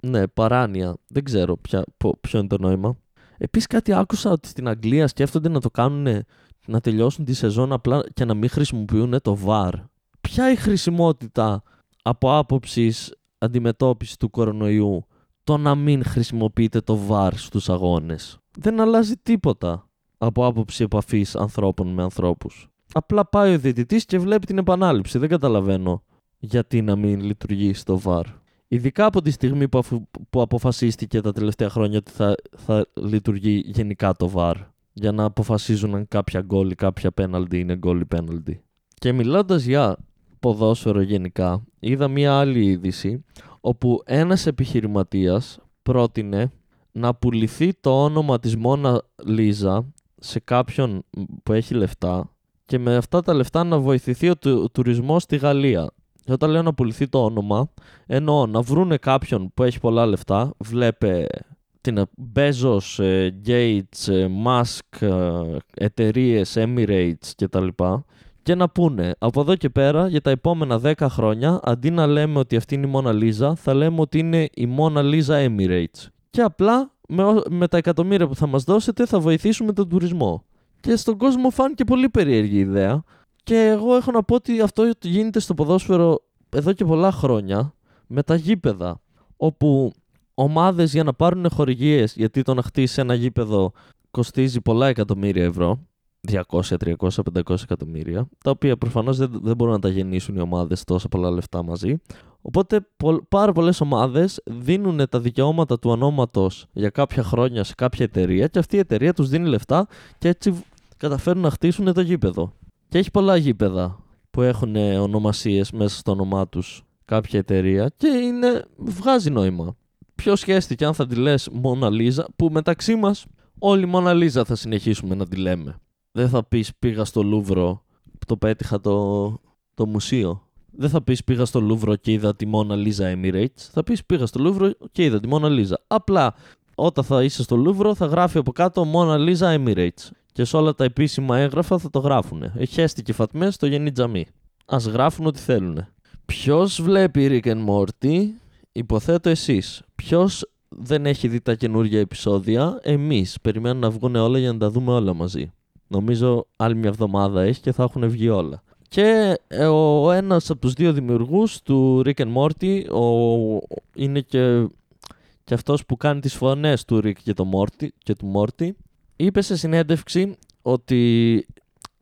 ναι, παράνοια, δεν ξέρω ποια, πο, ποιο είναι το νόημα. Επίσης κάτι άκουσα ότι στην Αγγλία σκέφτονται να το κάνουν, να τελειώσουν τη σεζόν απλά και να μην χρησιμοποιούν το βαρ. Ποια η χρησιμότητα από άποψης αντιμετώπισης του κορονοϊού το να μην χρησιμοποιείτε το βαρ στους αγώνες? Δεν αλλάζει τίποτα από άποψη επαφής ανθρώπων με ανθρώπους. Απλά πάει ο διαιτητής και βλέπει την επανάληψη. Δεν καταλαβαίνω γιατί να μην λειτουργήσει το βαρ. Ειδικά από τη στιγμή που, αφου, που αποφασίστηκε τα τελευταία χρόνια ότι θα, θα λειτουργεί γενικά το βαρ για να αποφασίζουν αν κάποια γκολ ή κάποια πέναλτι είναι γκολ ή πέναλτι. Και μιλώντας για ποδόσφαιρο γενικά, είδα μία άλλη είδηση όπου ένας επιχειρηματίας πρότεινε να πουληθεί το όνομα της Μόνα Λίζα σε κάποιον που έχει λεφτά και με αυτά τα λεφτά να βοηθηθεί ο, του, ο τουρισμός στη Γαλλία. Και όταν λέω να πουληθεί το όνομα, εννοώ να βρούνε κάποιον που έχει πολλά λεφτά, βλέπε την Μπέζος, Γκέιτς, Μάσκ, εταιρείες, Emirates κτλ. Και να πούνε από εδώ και πέρα για τα επόμενα δέκα χρόνια, αντί να λέμε ότι αυτή είναι η Μόνα Λίζα, θα λέμε ότι είναι η Μόνα Λίζα Emirates. Και απλά με, με τα εκατομμύρια που θα μας δώσετε θα βοηθήσουμε τον τουρισμό. Και στον κόσμο φάνηκε πολύ περίεργη ιδέα. Και εγώ έχω να πω ότι αυτό γίνεται στο ποδόσφαιρο εδώ και πολλά χρόνια με τα γήπεδα. Όπου ομάδες για να πάρουν χορηγίες, γιατί το να χτίσει ένα γήπεδο κοστίζει πολλά εκατομμύρια ευρώ, διακόσια, τριακόσια, πεντακόσια εκατομμύρια, τα οποία προφανώς δεν, δεν μπορούν να τα γεννήσουν οι ομάδες τόσα πολλά λεφτά μαζί. Οπότε πο, πάρα πολλές ομάδες δίνουν τα δικαιώματα του ονόματος για κάποια χρόνια σε κάποια εταιρεία και αυτή η εταιρεία τους δίνει λεφτά και έτσι καταφέρουν να χτίσουν το γήπεδο. Και έχει πολλά γήπεδα που έχουν ονομασίες μέσα στο όνομά τους κάποια εταιρεία και είναι, βγάζει νόημα. Ποιος σχέστηκε αν θα τη λες Μόνα Λίζα, που μεταξύ μας όλοι Μόνα Λίζα θα συνεχίσουμε να τη λέμε. Δεν θα πεις πήγα στο Λούβρο, το πέτυχα το, το μουσείο. Δεν θα πεις πήγα στο Λούβρο και είδα τη Μόνα Λίζα Emirates. Θα πεις πήγα στο Λούβρο και είδα τη Μόνα Λίζα. Απλά όταν θα είσαι στο Λούβρο θα γράφει από κάτω Μόνα Λίζα Emirates. Και σε όλα τα επίσημα έγγραφα θα το γράφουνε. Χέστηκε Φατμέ στο Γενί Τζαμί. Ας γράφουν ό,τι θέλουνε. Ποιος βλέπει Rick and Morty? Υποθέτω εσείς. Ποιος δεν έχει δει τα καινούργια επεισόδια? Εμείς. Περιμένουμε να βγουν όλα για να τα δούμε όλα μαζί. Νομίζω άλλη μια εβδομάδα έχει και θα έχουν βγει όλα. Και ο ένας από τους δύο δημιουργούς του Rick and Morty ο... είναι και... και αυτός που κάνει τις φωνές του Rick και, το Morty, και του Morty. Είπε σε συνέντευξη ότι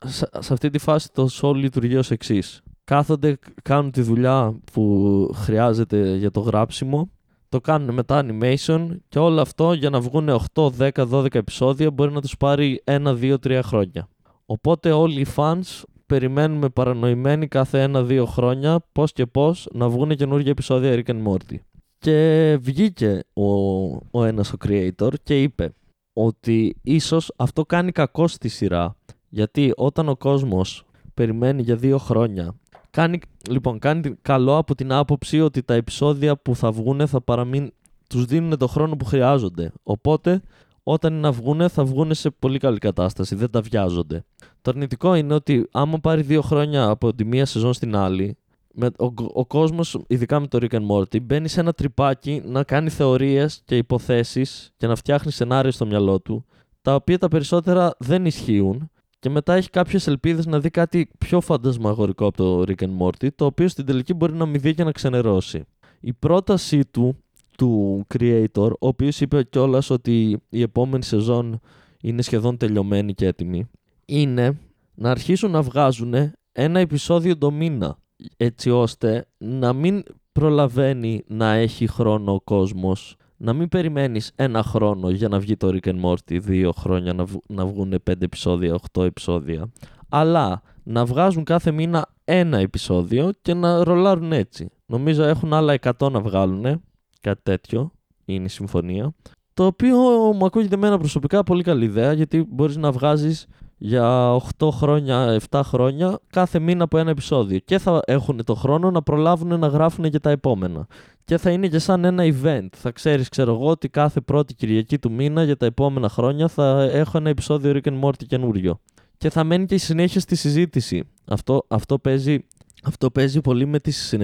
σε αυτή τη φάση το show λειτουργεί ως εξής. Κάθονται, κάνουν τη δουλειά που χρειάζεται για το γράψιμο, το κάνουν μετά animation και όλο αυτό για να βγουν οκτώ, δέκα, δώδεκα επεισόδια μπορεί να τους πάρει ένα, δύο, τρία χρόνια. Οπότε όλοι οι fans περιμένουμε παρανοημένοι κάθε ένα δύο χρόνια πώς και πώς να βγουν καινούργια επεισόδια Rick and Morty. Και βγήκε ο, ο ένας ο creator και είπε ότι ίσως αυτό κάνει κακό στη σειρά, γιατί όταν ο κόσμος περιμένει για δύο χρόνια κάνει, λοιπόν, κάνει καλό από την άποψη ότι τα επεισόδια που θα βγούνε θα παραμείνουν, τους δίνουν το χρόνο που χρειάζονται. Οπότε όταν να βγούνε θα βγούνε σε πολύ καλή κατάσταση, δεν τα βιάζονται. Το αρνητικό είναι ότι άμα πάρει δύο χρόνια από τη μία σεζόν στην άλλη, με, ο, ο κόσμος, ειδικά με το Rick and Morty, μπαίνει σε ένα τρυπάκι να κάνει θεωρίες και υποθέσεις και να φτιάχνει σενάρια στο μυαλό του, τα οποία τα περισσότερα δεν ισχύουν, και μετά έχει κάποιες ελπίδες να δει κάτι πιο φαντασμαγορικό από το Rick and Morty, το οποίο στην τελική μπορεί να μην δει και να ξενερώσει. Η πρότασή του, του creator, ο οποίος είπε κιόλας ότι η επόμενη σεζόν είναι σχεδόν τελειωμένη και έτοιμη, είναι να αρχίσουν να βγάζουν ένα επεισόδιο το μήνα, έτσι ώστε να μην προλαβαίνει να έχει χρόνο ο κόσμος, να μην περιμένεις ένα χρόνο για να βγει το Rick and Morty, δύο χρόνια να, βγ, να βγουν πέντε επεισόδια, οκτώ επεισόδια, αλλά να βγάζουν κάθε μήνα ένα επεισόδιο και να ρολάρουν έτσι. Νομίζω έχουν άλλα εκατό να βγάλουν, κάτι τέτοιο είναι η συμφωνία, το οποίο μου ακούγεται εμένα προσωπικά πολύ καλή ιδέα, γιατί μπορείς να βγάζεις για οκτώ χρόνια, επτά χρόνια, κάθε μήνα από ένα επεισόδιο, και θα έχουν το χρόνο να προλάβουν να γράφουν και τα επόμενα, και θα είναι και σαν ένα event. Θα ξέρεις, ξέρω εγώ, ότι κάθε πρώτη Κυριακή του μήνα για τα επόμενα χρόνια θα έχω ένα επεισόδιο Rick and Morty καινούριο, και θα μένει και η συνέχεια στη συζήτηση. Αυτό, αυτό, παίζει, αυτό παίζει πολύ με τις,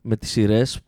με τις σειρές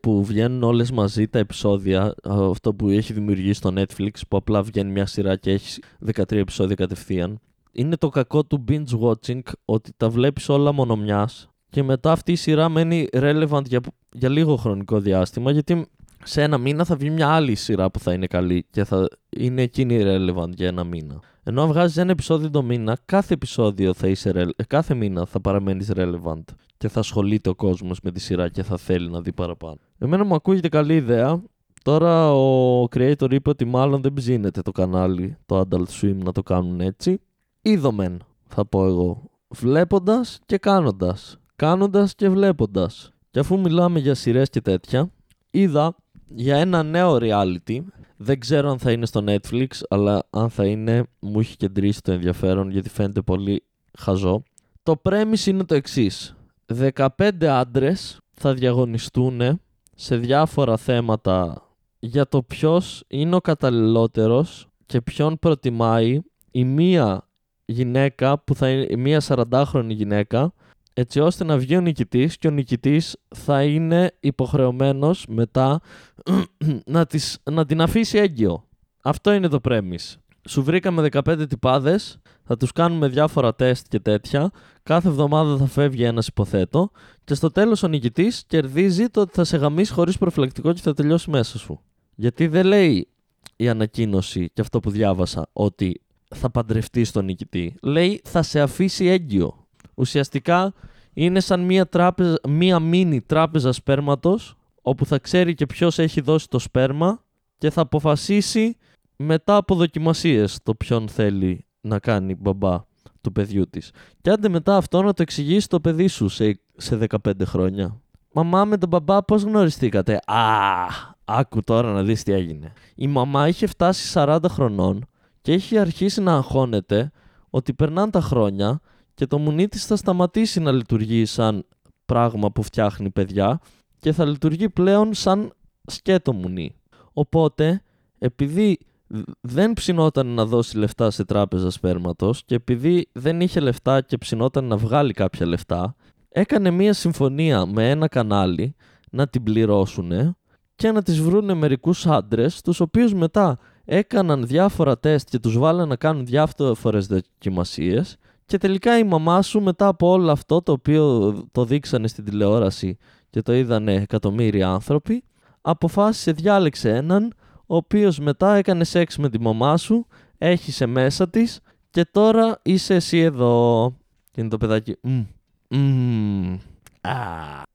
που βγαίνουν όλες μαζί τα επεισόδια, αυτό που έχει δημιουργήσει το Netflix, που απλά βγαίνει μια σειρά και έχει δεκατρία επεισόδια κατευθείαν. Είναι το κακό του binge watching, ότι τα βλέπεις όλα μονομιάς και μετά αυτή η σειρά μένει relevant για, για λίγο χρονικό διάστημα, γιατί σε ένα μήνα θα βγει μια άλλη σειρά που θα είναι καλή και θα είναι εκείνη relevant για ένα μήνα. Ενώ αν βγάζεις ένα επεισόδιο το μήνα, κάθε επεισόδιο θα είσαι, κάθε μήνα θα παραμένεις relevant και θα ασχολείται ο κόσμος με τη σειρά και θα θέλει να δει παραπάνω. Εμένα μου ακούγεται καλή ιδέα. Τώρα ο creator είπε ότι μάλλον δεν ψήνεται το κανάλι, το Adult Swim, να το κάνουν έτσι. Είδομεν, θα πω εγώ. Βλέποντας και κάνοντας. Κάνοντας και βλέποντας. Και αφού μιλάμε για σειρές και τέτοια, είδα για ένα νέο reality. Δεν ξέρω αν θα είναι στο Netflix, αλλά αν θα είναι, μου έχει κεντρήσει το ενδιαφέρον, γιατί φαίνεται πολύ χαζό. Το premise είναι το εξής. δεκαπέντε άντρες θα διαγωνιστούν σε διάφορα θέματα για το ποιος είναι ο καταλληλότερος και ποιον προτιμάει η μία γυναίκα, που θα είναι μία σαραντάχρονη γυναίκα, έτσι ώστε να βγει ο νικητής, και ο νικητής θα είναι υποχρεωμένος μετά να, της, να την αφήσει έγκυο. Αυτό είναι το premise. Σου βρήκαμε δεκαπέντε τυπάδες, θα τους κάνουμε διάφορα τεστ και τέτοια. Κάθε εβδομάδα θα φεύγει ένας, υποθέτω, και στο τέλος ο νικητής κερδίζει το ότι θα σε γαμίσει χωρίς προφυλακτικό και θα τελειώσει μέσα σου. Γιατί δεν λέει η ανακοίνωση και αυτό που διάβασα ότι θα παντρευτεί τον νικητή. Λέει θα σε αφήσει έγκυο. Ουσιαστικά είναι σαν μία, τράπεζα, μία μίνι τράπεζα σπέρματος, όπου θα ξέρει και ποιος έχει δώσει το σπέρμα και θα αποφασίσει μετά από δοκιμασίες το ποιον θέλει να κάνει μπαμπά του παιδιού της. Και άντε μετά αυτό να το εξηγήσει το παιδί σου σε, σε δεκαπέντε χρόνια. Μαμά, με τον μπαμπά πώς γνωριστήκατε? Α, άκου τώρα να δεις τι έγινε. Η μαμά είχε φτάσει σαράντα χρονών και είχε αρχίσει να αγχώνεται ότι περνάνε τα χρόνια και το μουνί της θα σταματήσει να λειτουργεί σαν πράγμα που φτιάχνει παιδιά και θα λειτουργεί πλέον σαν σκέτο μουνί. Οπότε, επειδή δεν ψινόταν να δώσει λεφτά σε τράπεζα σπέρματος και επειδή δεν είχε λεφτά και ψινόταν να βγάλει κάποια λεφτά, έκανε μία συμφωνία με ένα κανάλι να την πληρώσουνε και να τις βρούνε μερικούς άντρες, τους οποίους μετά έκαναν διάφορα τεστ και τους βάλανε να κάνουν διάφορες δοκιμασίες, και τελικά η μαμά σου, μετά από όλο αυτό το οποίο το δείξανε στην τηλεόραση και το είδανε εκατομμύρια άνθρωποι, αποφάσισε, διάλεξε έναν, ο οποίος μετά έκανε σεξ με τη μαμά σου, έχισε μέσα της και τώρα είσαι εσύ εδώ. Και είναι το παιδάκι. Mm. Mm.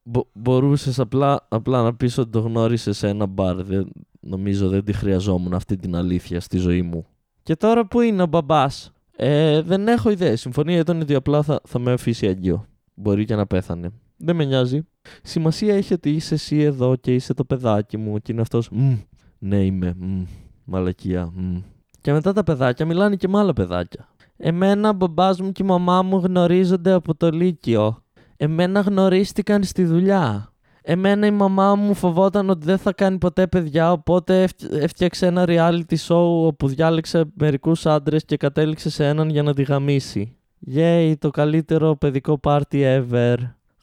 Μπο- μπορούσες απλά, απλά να πεις ότι το γνώρισες σε ένα μπαρ. Δεν, νομίζω δεν τη χρειαζόμουν αυτή την αλήθεια στη ζωή μου. Και τώρα που είναι ο μπαμπάς? Ε, δεν έχω ιδέα. Συμφωνία ήταν ότι απλά θα, θα με αφήσει αγγείο. Μπορεί και να πέθανε. Δεν με νοιάζει. Σημασία έχει ότι είσαι εσύ εδώ και είσαι το παιδάκι μου. Και είναι αυτός. Mm, ναι, είμαι. Mm, μαλακία. Mm. Και μετά τα παιδάκια μιλάνε και με άλλα παιδάκια. Εμένα ο μπαμπάς μου και η μαμά μου γνωρίζονται από το Λύκειο. Εμένα γνωρίστηκαν στη δουλειά. Εμένα η μαμά μου φοβόταν ότι δεν θα κάνει ποτέ παιδιά, οπότε έφτιαξε ένα reality show όπου διάλεξε μερικούς άντρες και κατέληξε σε έναν για να τη γαμίσει. Yay, το καλύτερο παιδικό party ever.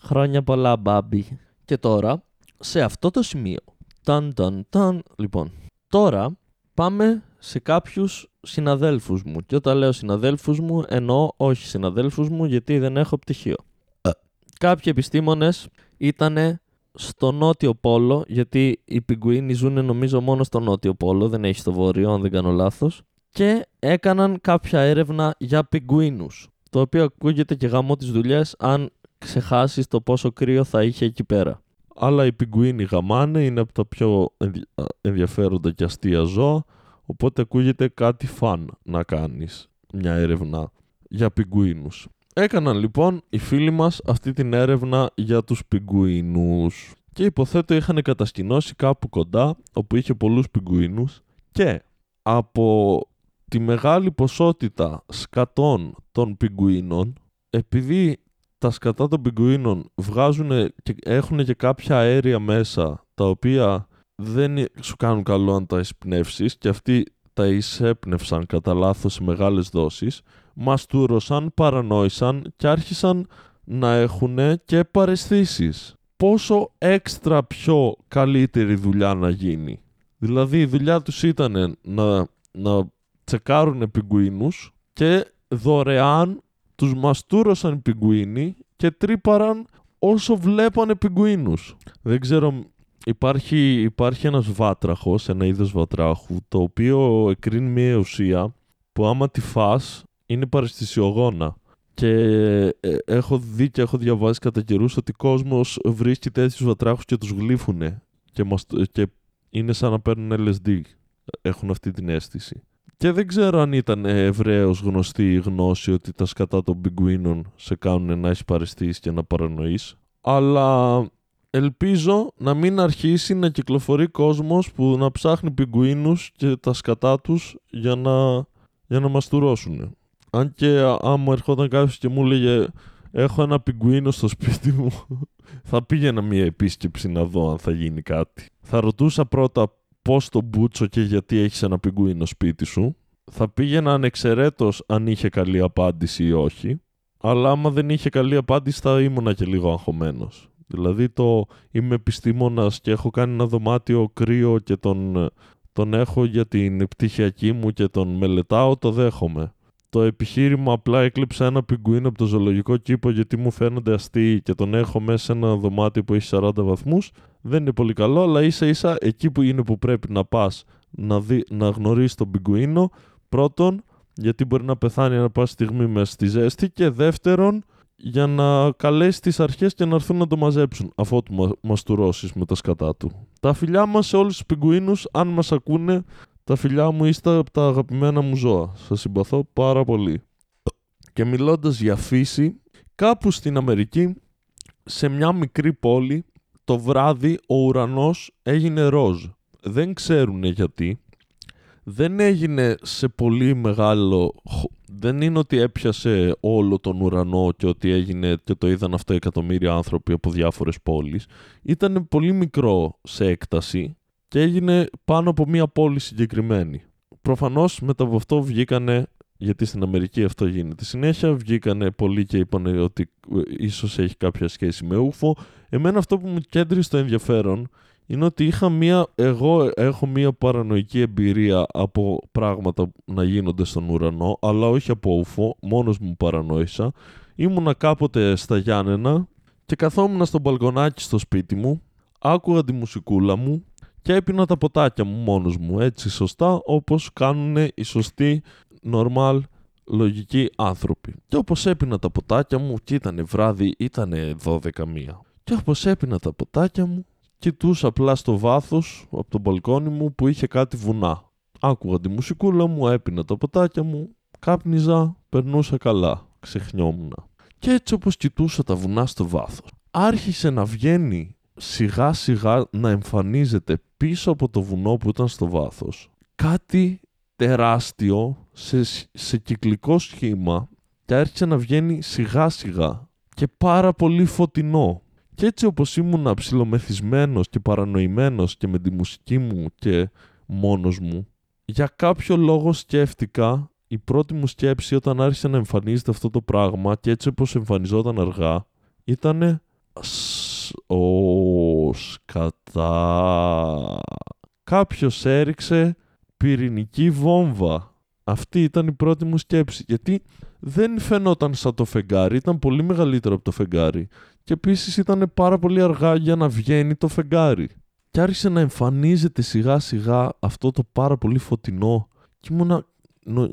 Χρόνια πολλά, μπάμπι. Και τώρα, σε αυτό το σημείο, ταν ταν ταν, λοιπόν, τώρα πάμε σε κάποιους συναδέλφους μου. Και όταν λέω συναδέλφους μου, εννοώ όχι συναδέλφους μου, γιατί δεν έχω πτυχίο. Κάποιοι επιστήμονες ήτανε στο νότιο πόλο, γιατί οι πιγκουίνοι ζουν νομίζω μόνο στο νότιο πόλο, δεν έχει στο βόρειο αν δεν κάνω λάθος, και έκαναν κάποια έρευνα για πιγκουίνους, το οποίο ακούγεται και γαμό τις δουλειές αν ξεχάσεις το πόσο κρύο θα είχε εκεί πέρα. Αλλά οι πιγκουίνοι γαμάνε, είναι από τα πιο ενδιαφέροντα και αστεία ζώα, οπότε ακούγεται κάτι φαν να κάνεις μια έρευνα για πιγκουίνους. Έκαναν λοιπόν οι φίλοι μας αυτή την έρευνα για τους πιγκουίνους και υποθέτω είχαν κατασκηνώσει κάπου κοντά όπου είχε πολλούς πιγκουίνους και από τη μεγάλη ποσότητα σκατών των πιγκουίνων, επειδή τα σκατά των πιγκουίνων βγάζουν και έχουν και κάποια αέρια μέσα τα οποία δεν σου κάνουν καλό αν τα εισπνεύσεις και αυτοί τα εισέπνευσαν κατά λάθος σε μεγάλες δόσεις, μαστούρωσαν, παρανόησαν και άρχισαν να έχουν και παραισθήσεις. Πόσο έξτρα πιο καλύτερη δουλειά να γίνει. Δηλαδή η δουλειά τους ήταν να, να τσεκάρουν πιγκουίνους και δωρεάν τους μαστούρωσαν πιγκουίνοι και τρύπαραν όσο βλέπανε πιγκουίνους. Δεν ξέρω, υπάρχει, υπάρχει ένας βάτραχος, ένα είδος βατράχου, το οποίο εκρίνει μια ουσία που άμα τη φας είναι παραισθησιογόνα και ε, έχω δει και έχω διαβάσει κατά καιρούς ότι κόσμος βρίσκει τέτοιους βατράχους και τους γλύφουνε και, μας, και είναι σαν να παίρνουν ελ ες ντι, έχουν αυτή την αίσθηση. Και δεν ξέρω αν ήταν ευρέως γνωστή η γνώση ότι τα σκατά των πιγκουίνων σε κάνουν να έχεις παραισθήσεις και να παρανοείς, αλλά ελπίζω να μην αρχίσει να κυκλοφορεί κόσμος που να ψάχνει πιγκουίνους και τα σκατά τους για να, για να μαστουρώσουνε. Αν και άμα ερχόταν κάποιος και μου λέγε έχω ένα πιγκουίνο στο σπίτι μου, θα πήγαινα μια επίσκεψη να δω αν θα γίνει κάτι. Θα ρωτούσα πρώτα πώς τον μπούτσο και γιατί έχεις ένα πιγκουίνο σπίτι σου. Θα πήγαινα ανεξαιρέτως αν είχε καλή απάντηση ή όχι. Αλλά άμα δεν είχε καλή απάντηση θα ήμουνα και λίγο αγχωμένος. Δηλαδή το είμαι επιστήμονας και έχω κάνει ένα δωμάτιο κρύο και τον, τον έχω για την πτυχιακή μου και τον μελετάω, το δέχομαι. Το επιχείρημα απλά έκλειψα ένα πιγκουίνο από το ζωολογικό κήπο γιατί μου φαίνονται αστείοι και τον έχω μέσα σε ένα δωμάτιο που έχει σαράντα βαθμούς. Δεν είναι πολύ καλό, αλλά ίσα ίσα εκεί που είναι που πρέπει να πας να, δι... να γνωρίσεις τον πιγκουίνο. Πρώτον, γιατί μπορεί να πεθάνει ανά πάση στιγμή μέσα στη ζέστη. Και δεύτερον, για να καλέσει τις αρχές και να έρθουν να το μαζέψουν αφού του μα... μαστουρώσεις με τα σκατά του. Τα φιλιά μας σε όλους τους πιγκουίνους, αν μας ακούνε. Τα φιλιά μου είστε από τα αγαπημένα μου ζώα. Σας συμπαθώ πάρα πολύ. Και μιλώντας για φύση, κάπου στην Αμερική, σε μια μικρή πόλη, το βράδυ ο ουρανός έγινε ροζ. Δεν ξέρουνε γιατί. Δεν έγινε σε πολύ μεγάλο... Δεν είναι ότι έπιασε όλο τον ουρανό και ότι έγινε και το είδαν αυτά εκατομμύρια άνθρωποι από διάφορες πόλεις. Ήταν πολύ μικρό σε έκταση. Και έγινε πάνω από μία πόλη συγκεκριμένη. Προφανώς μετά από αυτό βγήκανε, γιατί στην Αμερική αυτό γίνεται συνέχεια, βγήκανε πολλοί και είπαν ότι ίσως έχει κάποια σχέση με ούφο. Εμένα αυτό που μου κέντρισε το ενδιαφέρον είναι ότι είχα μία, εγώ έχω μία παρανοϊκή εμπειρία από πράγματα να γίνονται στον ουρανό, αλλά όχι από ούφο, μόνος μου παρανόησα. Ήμουνα κάποτε στα Γιάννενα και καθόμουν στο μπαλκονάκι στο σπίτι μου, άκουγα τη μουσικούλα μου, και έπινα τα ποτάκια μου μόνος μου, έτσι σωστά, όπως κάνουν οι σωστοί, normal, λογικοί άνθρωποι. Και όπως έπινα τα ποτάκια μου, και ήτανε βράδυ, ήτανε δώδεκα μία. και όπως έπινα τα ποτάκια μου, κοιτούσα απλά στο βάθος από το μπαλκόνι μου που είχε κάτι βουνά. Άκουγα τη μουσικούλα μου, έπινα τα ποτάκια μου, κάπνιζα, περνούσα καλά, ξεχνιόμουνα. Και έτσι όπως κοιτούσα τα βουνά στο βάθος, άρχισε να βγαίνει σιγά σιγά να εμφανίζεται πίσω από το βουνό που ήταν στο βάθος κάτι τεράστιο σε, σε κυκλικό σχήμα και άρχισε να βγαίνει σιγά σιγά και πάρα πολύ φωτεινό. Και έτσι όπως ήμουν ψιλομεθυσμένος και παρανοημένος και με τη μουσική μου και μόνος μου, για κάποιο λόγο σκέφτηκα, η πρώτη μου σκέψη όταν άρχισε να εμφανίζεται αυτό το πράγμα και έτσι όπως εμφανιζόταν αργά, ήτανε «Ω, σκατά, κάποιος έριξε πυρηνική βόμβα». Αυτή ήταν η πρώτη μου σκέψη, γιατί δεν φαινόταν σαν το φεγγάρι, ήταν πολύ μεγαλύτερο από το φεγγάρι και επίσης ήταν πάρα πολύ αργά για να βγαίνει το φεγγάρι. Και άρχισε να εμφανίζεται σιγά σιγά αυτό το πάρα πολύ φωτεινό και ήμουνα, νο,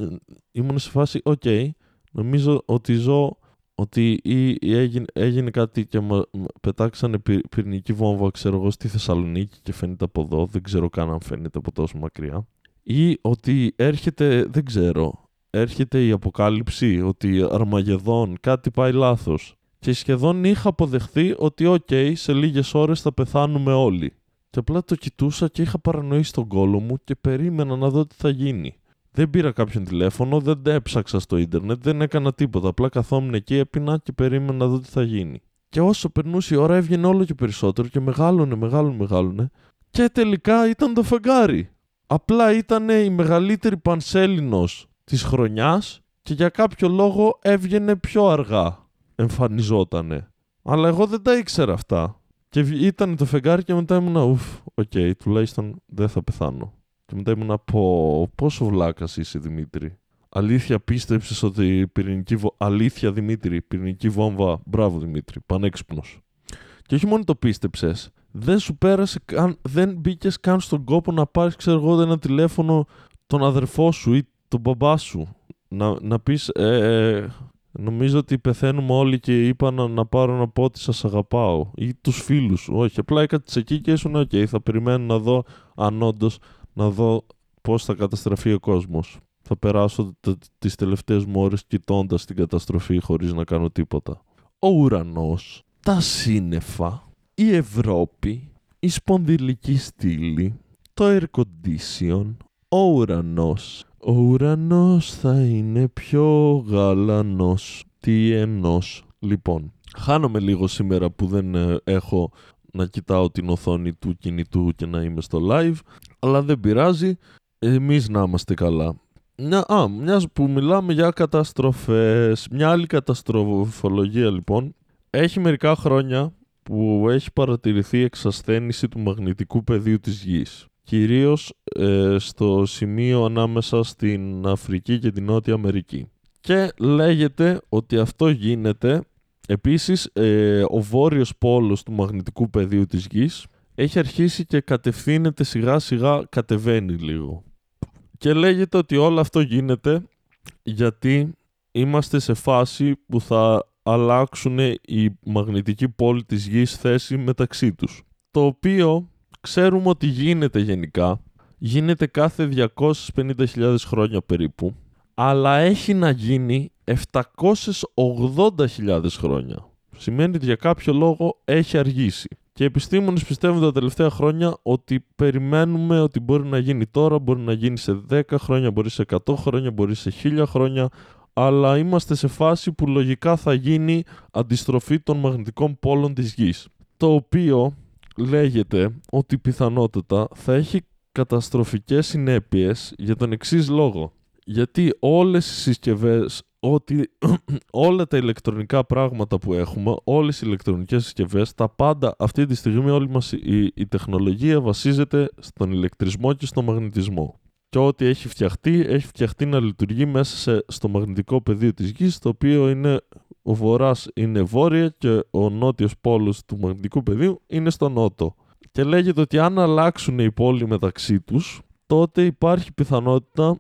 ήμουν σε φάση «ΟΚ, okay, νομίζω ότι ζω, ότι ή, ή έγινε, έγινε κάτι και μα, πετάξανε πυρ, πυρηνική βόμβα, ξέρω εγώ, στη Θεσσαλονίκη και φαίνεται από εδώ, δεν ξέρω καν αν φαίνεται από τόσο μακριά». Ή ότι έρχεται, δεν ξέρω, έρχεται η αποκάλυψη, ότι Αρμαγεδόν, κάτι πάει λάθος. Και σχεδόν είχα αποδεχθεί ότι «ΟΚ, okay, σε λίγες ώρες θα πεθάνουμε όλοι». Και απλά το κοιτούσα και είχα παρανοήσει τον κόλο μου και περίμενα να δω τι θα γίνει. Δεν πήρα κάποιον τηλέφωνο, δεν έψαξα στο ίντερνετ, δεν έκανα τίποτα. Απλά καθόμουν εκεί, έπινα και περίμενα να δω τι θα γίνει. Και όσο περνούσε η ώρα έβγαινε όλο και περισσότερο και μεγάλωνε, μεγάλωνε, μεγάλωνε. Και τελικά ήταν το φεγγάρι. Απλά ήταν η μεγαλύτερη πανσέλινος της χρονιάς και για κάποιο λόγο έβγαινε πιο αργά. Εμφανιζότανε. Αλλά εγώ δεν τα ήξερα αυτά. Και ήταν το φεγγάρι και μετά ήμουνα «Ουφ, οκ, okay, τουλάχιστον δεν θα πεθάνω». Και μετά ήμουνα «Πω, πόσο βλάκας είσαι Δημήτρη. Αλήθεια πίστεψες ότι πυρηνική βο... Αλήθεια Δημήτρη, πυρηνική βόμβα, μπράβο Δημήτρη, πανέξυπνος». Και όχι μόνο το πίστεψες, δεν σου πέρασε καν, δεν μπήκες καν στον κόπο να πάρεις, ξέρω εγώ, ένα τηλέφωνο τον αδερφό σου ή τον μπαμπά σου. Να, να πεις ε, ε, νομίζω ότι πεθαίνουμε όλοι και είπα να, να πάρω να πω ότι σας αγαπάω. Ή τους φίλους σου. Όχι, απλά έκατες εκεί και ήσουν «ΟΚ, okay, θα περιμένω να δω αν όντως, να δω πώς θα καταστραφεί ο κόσμος. Θα περάσω τε, τις τελευταίες μου ώρες κοιτώντας την καταστροφή χωρίς να κάνω τίποτα». Ο ουρανός, τα σύννεφα, η Ευρώπη, η σπονδυλική στήλη, το air condition, ο ουρανός. Ο ουρανός θα είναι πιο γαλανός. Τι ενός. Λοιπόν, χάνομαι λίγο σήμερα που δεν έχω να κοιτάω την οθόνη του κινητού και να είμαι στο live, αλλά δεν πειράζει, εμείς να είμαστε καλά. Μια, α, μιας που μιλάμε για καταστροφές, μια άλλη καταστροφολογία λοιπόν, έχει μερικά χρόνια που έχει παρατηρηθεί η εξασθένηση του μαγνητικού πεδίου της Γης. Κυρίως ε, στο σημείο ανάμεσα στην Αφρική και την Νότια Αμερική. Και λέγεται ότι αυτό γίνεται. Επίσης, ε, ο βόρειος πόλος του μαγνητικού πεδίου της Γης έχει αρχίσει και κατευθύνεται σιγά σιγά, κατεβαίνει λίγο. Και λέγεται ότι όλο αυτό γίνεται γιατί είμαστε σε φάση που θα αλλάξουν οι μαγνητικοί πόλοι της Γης θέση μεταξύ τους. Το οποίο ξέρουμε ότι γίνεται γενικά, γίνεται κάθε διακόσιες πενήντα χιλιάδες χρόνια περίπου, αλλά έχει να γίνει επτακόσιες ογδόντα χιλιάδες χρόνια. Σημαίνει ότι για κάποιο λόγο έχει αργήσει. Και οι επιστήμονες πιστεύουν τα τελευταία χρόνια ότι περιμένουμε ότι μπορεί να γίνει τώρα, μπορεί να γίνει σε δέκα χρόνια, μπορεί σε εκατό χρόνια, μπορεί σε χίλια χρόνια, αλλά είμαστε σε φάση που λογικά θα γίνει αντιστροφή των μαγνητικών πόλων της Γης. Το οποίο λέγεται ότι πιθανότατα θα έχει καταστροφικές συνέπειες για τον εξής λόγο. Γιατί όλες οι συσκευές, ότι όλα τα ηλεκτρονικά πράγματα που έχουμε, όλες οι ηλεκτρονικές συσκευές, τα πάντα αυτή τη στιγμή όλη μας η, η τεχνολογία βασίζεται στον ηλεκτρισμό και στον μαγνητισμό. Και ό,τι έχει φτιαχτεί, έχει φτιαχτεί να λειτουργεί μέσα σε, στο μαγνητικό πεδίο της Γης, το οποίο είναι ο βορράς είναι βόρεια και ο νότιος πόλος του μαγνητικού πεδίου είναι στο νότο. Και λέγεται ότι αν αλλάξουν οι πόλοι μεταξύ τους, τότε υπάρχει πιθανότητα,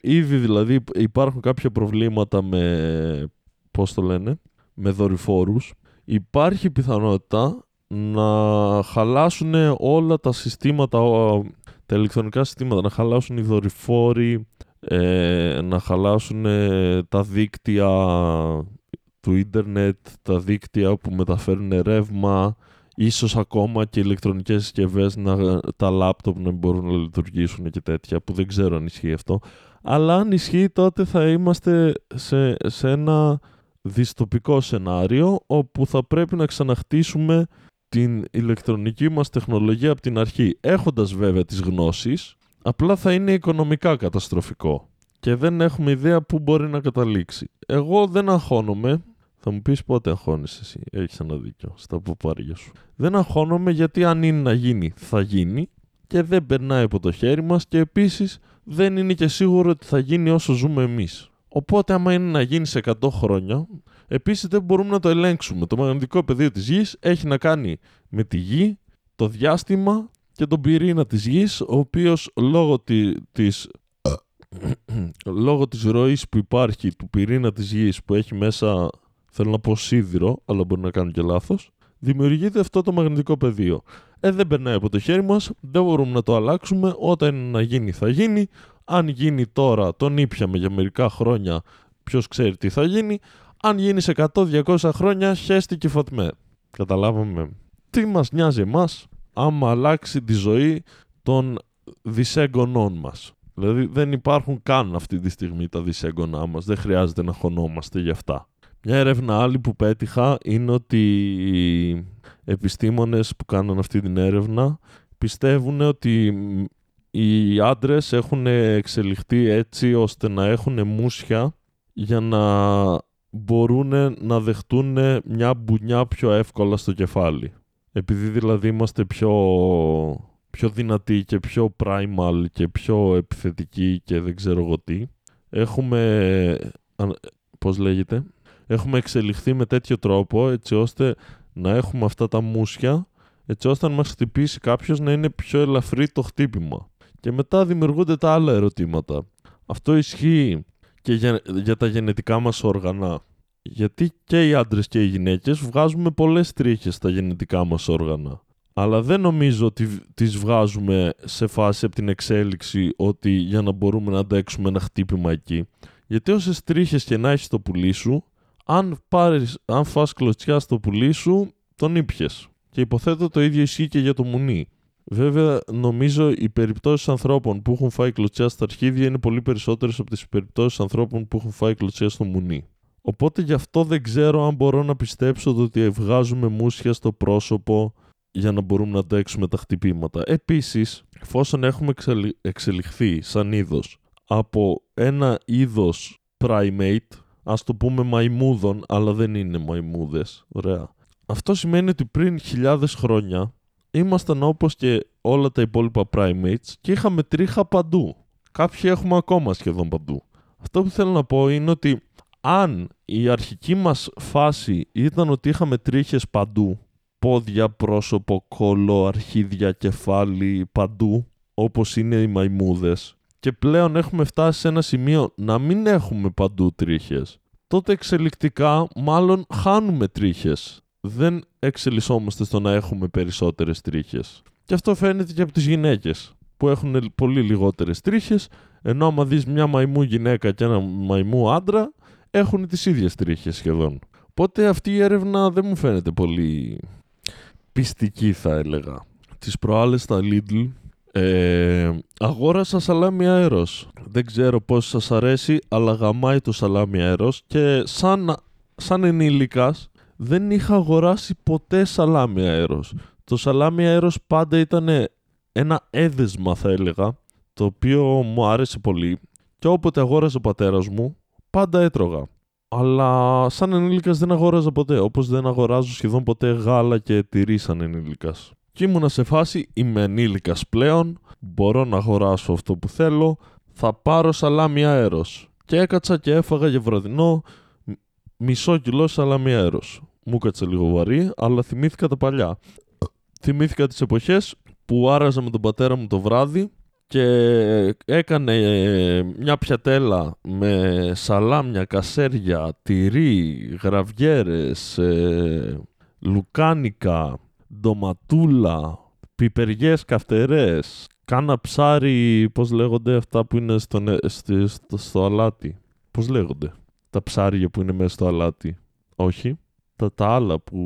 ήδη δηλαδή υπάρχουν κάποια προβλήματα με, πώς το λένε, με δορυφόρους, υπάρχει πιθανότητα να χαλάσουν όλα τα συστήματα, τα ηλεκτρονικά συστήματα, να χαλάσουν οι δορυφόροι, ε, να χαλάσουν τα δίκτυα του ίντερνετ, τα δίκτυα που μεταφέρουν ρεύμα, ίσως ακόμα και ηλεκτρονικές συσκευές, να, τα λάπτοπ να μπορούν να λειτουργήσουν και τέτοια, που δεν ξέρω αν ισχύει αυτό. Αλλά αν ισχύει, τότε θα είμαστε σε, σε ένα δυστοπικό σενάριο όπου θα πρέπει να ξαναχτίσουμε την ηλεκτρονική μας τεχνολογία από την αρχή, έχοντας βέβαια τις γνώσεις, απλά θα είναι οικονομικά καταστροφικό και δεν έχουμε ιδέα πού μπορεί να καταλήξει. Εγώ δεν αγχώνομαι. Θα μου πεις πότε αγχώνεσαι εσύ, έχεις ένα δίκιο στα ποπάρια σου. Δεν αγχώνομαι, γιατί αν είναι να γίνει, θα γίνει και δεν περνάει από το χέρι μας, και επίσης δεν είναι και σίγουρο ότι θα γίνει όσο ζούμε εμείς. Οπότε άμα είναι να γίνει σε εκατό χρόνια, επίσης δεν μπορούμε να το ελέγξουμε. Το μαγνητικό πεδίο της Γης έχει να κάνει με τη Γη, το διάστημα και τον πυρήνα της Γης, ο οποίος λόγω τη, της... λόγω της ροής που υπάρχει του πυρήνα της Γης, που έχει μέσα, θέλω να πω σίδηρο, αλλά μπορεί να κάνω και λάθος, δημιουργείται αυτό το μαγνητικό πεδίο. Ε, δεν περνάει από το χέρι μας, δεν μπορούμε να το αλλάξουμε. Όταν είναι να γίνει, θα γίνει. Αν γίνει τώρα, τον ήπιαμε για μερικά χρόνια, ποιος ξέρει τι θα γίνει. Αν γίνει σε εκατό διακόσια χρόνια, χέστη και φατμέ. Καταλάβαμε. Τι μας νοιάζει εμάς, άμα αλλάξει τη ζωή των δισέγγονών μας. Δηλαδή δεν υπάρχουν καν αυτή τη στιγμή τα δισέγγονά μας, δεν χρειάζεται να χωνόμαστε γι' αυτά. Μια έρευνα άλλη που πέτυχα είναι ότι οι επιστήμονες που κάνουν αυτή την έρευνα πιστεύουν ότι οι άντρες έχουν εξελιχθεί έτσι ώστε να έχουν μούσια για να μπορούν να δεχτούν μια μπουνιά πιο εύκολα στο κεφάλι. Επειδή δηλαδή είμαστε πιο, πιο δυνατοί και πιο primal και πιο επιθετικοί και δεν ξέρω εγώ τι, έχουμε... πώς λέγεται... Έχουμε εξελιχθεί με τέτοιο τρόπο έτσι ώστε να έχουμε αυτά τα μούσια, έτσι ώστε αν μας χτυπήσει κάποιος να είναι πιο ελαφρύ το χτύπημα. Και μετά δημιουργούνται τα άλλα ερωτήματα. Αυτό ισχύει και για, για τα γενετικά μας όργανα. Γιατί και οι άντρες και οι γυναίκες βγάζουμε πολλές τρίχες στα γενετικά μας όργανα. Αλλά δεν νομίζω ότι τις βγάζουμε σε φάση από την εξέλιξη ότι για να μπορούμε να αντέξουμε ένα χτύπημα εκεί. Γιατί όσες τρίχες και να έχεις το πουλί σου, Αν, πάρεις, αν φας κλωτσιά στο πουλί σου, τον ήπιες. Και υποθέτω το ίδιο ισχύει και για το μουνί. Βέβαια, νομίζω οι περιπτώσεις ανθρώπων που έχουν φάει κλωτσιά στα αρχίδια είναι πολύ περισσότερες από τις περιπτώσεις ανθρώπων που έχουν φάει κλωτσιά στο μουνί. Οπότε γι' αυτό δεν ξέρω αν μπορώ να πιστέψω το ότι βγάζουμε μούσια στο πρόσωπο για να μπορούμε να αντέξουμε τα χτυπήματα. Επίσης, εφόσον έχουμε εξελιχθεί σαν είδος από ένα είδος primate, ας το πούμε μαϊμούδων, αλλά δεν είναι μαϊμούδες. Ωραία. Αυτό σημαίνει ότι πριν χιλιάδες χρόνια ήμασταν όπως και όλα τα υπόλοιπα primates και είχαμε τρίχα παντού. Κάποιοι έχουμε ακόμα σχεδόν παντού. Αυτό που θέλω να πω είναι ότι αν η αρχική μας φάση ήταν ότι είχαμε τρίχες παντού, πόδια, πρόσωπο, κόλο, αρχίδια, κεφάλι, παντού, όπως είναι οι μαϊμούδες, και πλέον έχουμε φτάσει σε ένα σημείο να μην έχουμε παντού τρίχες, τότε εξελικτικά μάλλον χάνουμε τρίχες. Δεν εξελισσόμαστε στο να έχουμε περισσότερες τρίχες. Και αυτό φαίνεται και από τις γυναίκες, που έχουν πολύ λιγότερες τρίχες, ενώ άμα δεις μια μαϊμού γυναίκα και ένα μαϊμού άντρα, έχουν τις ίδιες τρίχες σχεδόν. Οπότε αυτή η έρευνα δεν μου φαίνεται πολύ πιστική, θα έλεγα. Τις προάλλες στα Lidl, Ε, αγόρασα σαλάμι αέρος. Δεν ξέρω πώς σας αρέσει, αλλά γαμάει το σαλάμι αέρος. Και σαν, σαν ενήλικας δεν είχα αγοράσει ποτέ σαλάμι αέρος. Το σαλάμι αέρος πάντα ήταν ένα έδεσμα, θα έλεγα, το οποίο μου άρεσε πολύ, και όποτε αγόραζε ο πατέρας μου πάντα έτρωγα. Αλλά σαν ενήλικας δεν αγόραζα ποτέ, όπως δεν αγοράζω σχεδόν ποτέ γάλα και τυρί σαν ενήλικας. Και ήμουνα σε φάση, είμαι ενήλικας πλέον, μπορώ να αγοράσω αυτό που θέλω, θα πάρω σαλάμι αέρος. Και έκατσα και έφαγα για βραδινό μισό κιλό σαλάμι αέρος. Μου κάτσε λίγο βαρύ, αλλά θυμήθηκα τα παλιά. Θυμήθηκα τις εποχές που άραζα με τον πατέρα μου το βράδυ και έκανε μια πιατέλα με σαλάμια, κασέρια, τυρί, γραβιέρες, λουκάνικα, ντοματούλα, πιπεριές καυτερές, κάνα ψάρι, πώς λέγονται αυτά που είναι στο, στο, στο, στο αλάτι. Πώς λέγονται τα ψάρια που είναι μέσα στο αλάτι. Όχι, τα, τα άλλα που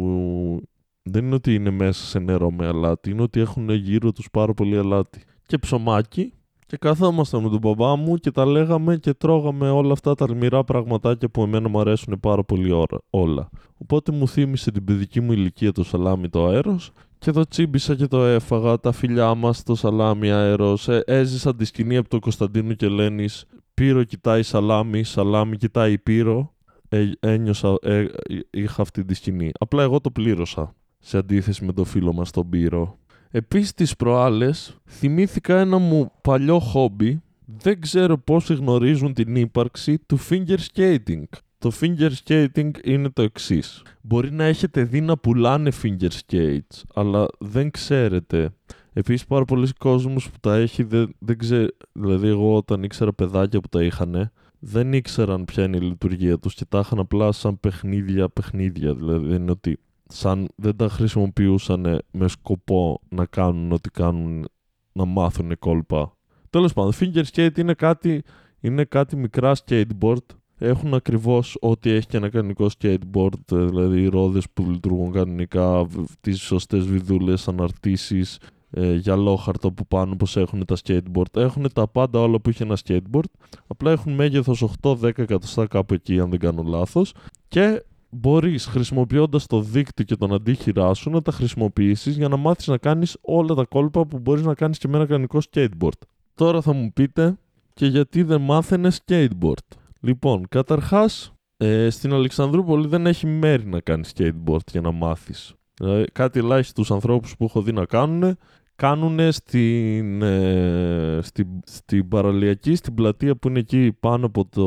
δεν είναι ότι είναι μέσα σε νερό με αλάτι, είναι ότι έχουν γύρω τους πάρα πολύ αλάτι. Και ψωμάκι. Και καθόμασταν με τον μπαμπά μου και τα λέγαμε και τρώγαμε όλα αυτά τα αλμυρά πραγματάκια που εμένα μου αρέσουν πάρα πολύ ώρα, όλα. Οπότε μου θύμισε την παιδική μου ηλικία το σαλάμι το αέρος και το τσίμπησα και το έφαγα, τα φιλιά μας το σαλάμι αέρος. Ε, έζησα τη σκηνή από το Κωνσταντίνου και Ελένης, πύρο κοιτάει σαλάμι, σαλάμι κοιτάει πύρο. Ε, ένιωσα, ε, είχα αυτή τη σκηνή. Απλά εγώ το πλήρωσα, σε αντίθεση με το φίλο μας τον πύρο. Επίσης τις προάλλες θυμήθηκα ένα μου παλιό χόμπι, δεν ξέρω πώς γνωρίζουν την ύπαρξη του finger skating. Το finger skating είναι το εξής. Μπορεί να έχετε δει να πουλάνε finger skates, αλλά δεν ξέρετε. Επίσης πάρα πολλοί κόσμος που τα έχει, δεν, δεν ξέρει. Δηλαδή εγώ όταν ήξερα παιδάκια που τα είχανε, δεν ήξεραν ποια είναι η λειτουργία τους και τα είχαν απλά σαν παιχνίδια, παιχνίδια. Δηλαδή δεν είναι ότι... σαν δεν τα χρησιμοποιούσαν με σκοπό να κάνουν ό,τι κάνουν, να μάθουν κόλπα. Τέλος πάντων, finger skate είναι κάτι, είναι κάτι μικρά skateboard. Έχουν ακριβώς ό,τι έχει και ένα κανονικό skateboard, δηλαδή ρόδες που λειτουργούν κανονικά, τις σωστές βιδούλες, αναρτήσεις, ε, γυαλόχαρτο που πάνω πως έχουν τα skateboard. Έχουν τα πάντα όλα που είχε ένα skateboard, απλά έχουν μέγεθος οκτώ δέκα εκατοστά κάπου εκεί αν δεν κάνω λάθος και... μπορείς χρησιμοποιώντας το δίκτυ και τον αντίχειρά σου να τα χρησιμοποιήσεις για να μάθεις να κάνεις όλα τα κόλπα που μπορείς να κάνεις και με ένα κανονικό skateboard. Τώρα θα μου πείτε και γιατί δεν μάθαινε skateboard. Λοιπόν, καταρχάς ε, στην Αλεξανδρούπολη δεν έχει μέρη να κάνεις skateboard για να μάθεις. Δηλαδή, κάτι ελάχιστους ανθρώπους που έχω δει να κάνουνε, κάνουνε στην, ε, στην, στην παραλιακή, στην πλατεία που είναι εκεί πάνω από το...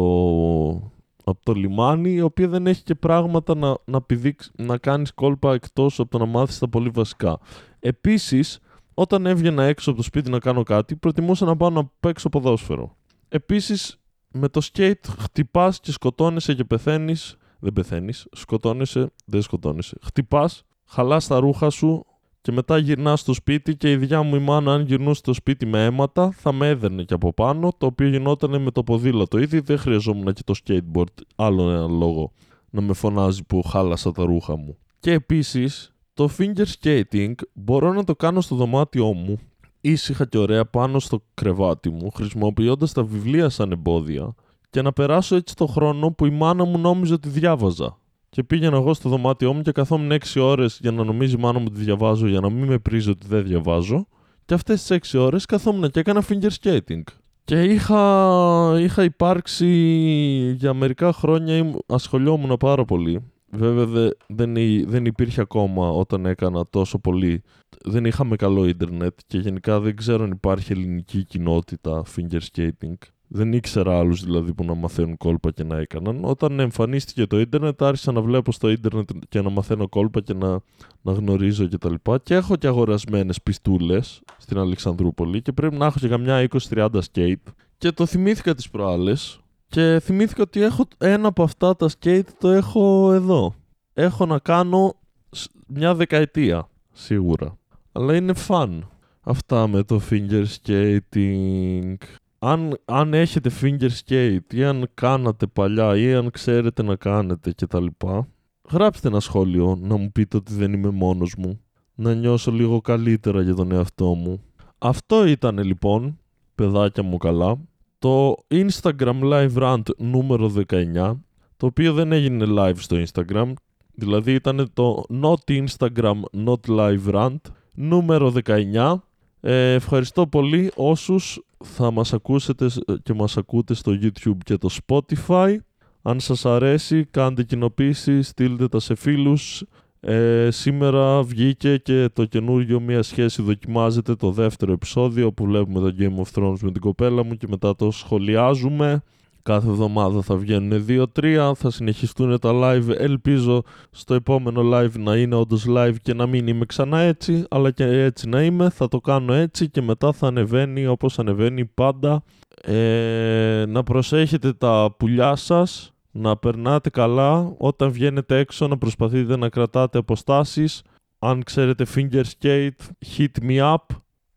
από το λιμάνι, η οποία δεν έχει και πράγματα να, να, πηδήξ, να κάνεις κόλπα εκτός από το να μάθεις τα πολύ βασικά. Επίσης, όταν έβγαινα έξω από το σπίτι να κάνω κάτι, προτιμούσα να πάω να παίξω ποδόσφαιρο. Επίσης, με το σκέιτ χτυπάς και σκοτώνεσαι και πεθαίνεις. Δεν πεθαίνεις, σκοτώνεσαι, δεν σκοτώνεσαι. Χτυπάς, χαλάς τα ρούχα σου και μετά γυρνάς στο σπίτι και η δικιά μου η μάνα, αν γυρνούσε στο σπίτι με αίματα, θα με έδερνε και από πάνω, το οποίο γινόταν με το ποδήλατο. Ήδη δεν χρειαζόμουν και το skateboard, άλλο ένα λόγο να με φωνάζει που χάλασα τα ρούχα μου. Και επίσης, το finger skating μπορώ να το κάνω στο δωμάτιό μου, ήσυχα και ωραία πάνω στο κρεβάτι μου, χρησιμοποιώντας τα βιβλία σαν εμπόδια και να περάσω έτσι το χρόνο που η μάνα μου νόμιζε ότι διάβαζα. Και πήγαινα εγώ στο δωμάτιό μου και καθόμουν έξι ώρες για να νομίζει η μάνα μου ότι διαβάζω, για να μην με πρίζει ότι δεν διαβάζω. Και αυτές τις έξι ώρες καθόμουν και έκανα finger skating. Και είχα, είχα υπάρξει για μερικά χρόνια, ασχολιόμουν πάρα πολύ. Βέβαια δε, δεν, δεν υπήρχε ακόμα όταν έκανα τόσο πολύ. Δεν είχαμε καλό ίντερνετ και γενικά δεν ξέρω αν υπάρχει ελληνική κοινότητα finger skating. Δεν ήξερα άλλους δηλαδή που να μαθαίνουν κόλπα και να έκαναν. Όταν εμφανίστηκε το ίντερνετ άρχισα να βλέπω στο ίντερνετ και να μαθαίνω κόλπα και να, να γνωρίζω κτλ. Και τα λοιπά. Και έχω και αγορασμένες πιστούλες στην Αλεξανδρούπολη και πρέπει να έχω και καμιά είκοσι τριάντα σκέιτ. Και το θυμήθηκα τις προάλλες και θυμήθηκα ότι έχω ένα από αυτά τα σκέιτ, το έχω εδώ. Έχω να κάνω μια δεκαετία σίγουρα. Αλλά είναι fun αυτά με το finger skating. Αν, αν έχετε finger skate ή αν κάνατε παλιά ή αν ξέρετε να κάνετε και τα λοιπά, γράψτε ένα σχόλιο να μου πείτε ότι δεν είμαι μόνος μου, να νιώσω λίγο καλύτερα για τον εαυτό μου. Αυτό ήταν λοιπόν, παιδάκια μου καλά, το Instagram live rant νούμερο δεκαεννιά, το οποίο δεν έγινε live στο Instagram, δηλαδή ήταν το not Instagram not live rant νούμερο δεκαεννιά. Ε, ευχαριστώ πολύ όσους θα μας ακούσετε και μας ακούτε στο YouTube και το Spotify. Αν σας αρέσει, κάντε κοινοποίηση, στείλτε τα σε φίλους. Ε, σήμερα βγήκε και το καινούργιο Μία Σχέση Δοκιμάζεται, το δεύτερο επεισόδιο που βλέπουμε το Game of Thrones με την κοπέλα μου και μετά το σχολιάζουμε. Κάθε εβδομάδα θα βγαίνουν δύο τρία, θα συνεχιστούν τα live. Ελπίζω στο επόμενο live να είναι όντως live και να μην είμαι ξανά έτσι, αλλά και έτσι να είμαι. Θα το κάνω έτσι και μετά θα ανεβαίνει όπως ανεβαίνει πάντα. Ε, να προσέχετε τα πουλιά σας, να περνάτε καλά. Όταν βγαίνετε έξω να προσπαθείτε να κρατάτε αποστάσεις. αν ξέρετε finger skate, hit me up,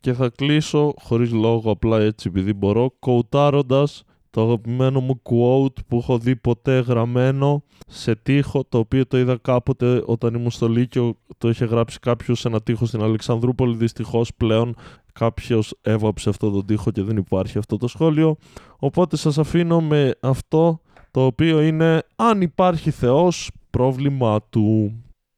και θα κλείσω χωρίς λόγο, απλά έτσι επειδή μπορώ, κοουτάροντας το αγαπημένο μου quote που έχω δει ποτέ γραμμένο σε τοίχο, το οποίο το είδα κάποτε όταν ήμουν στο Λύκειο, το είχε γράψει κάποιος σε ένα τοίχο στην Αλεξανδρούπολη. Δυστυχώς πλέον κάποιος έβαψε αυτό τον τοίχο και δεν υπάρχει αυτό το σχόλιο, οπότε σας αφήνω με αυτό, το οποίο είναι: αν υπάρχει Θεός, πρόβλημα του.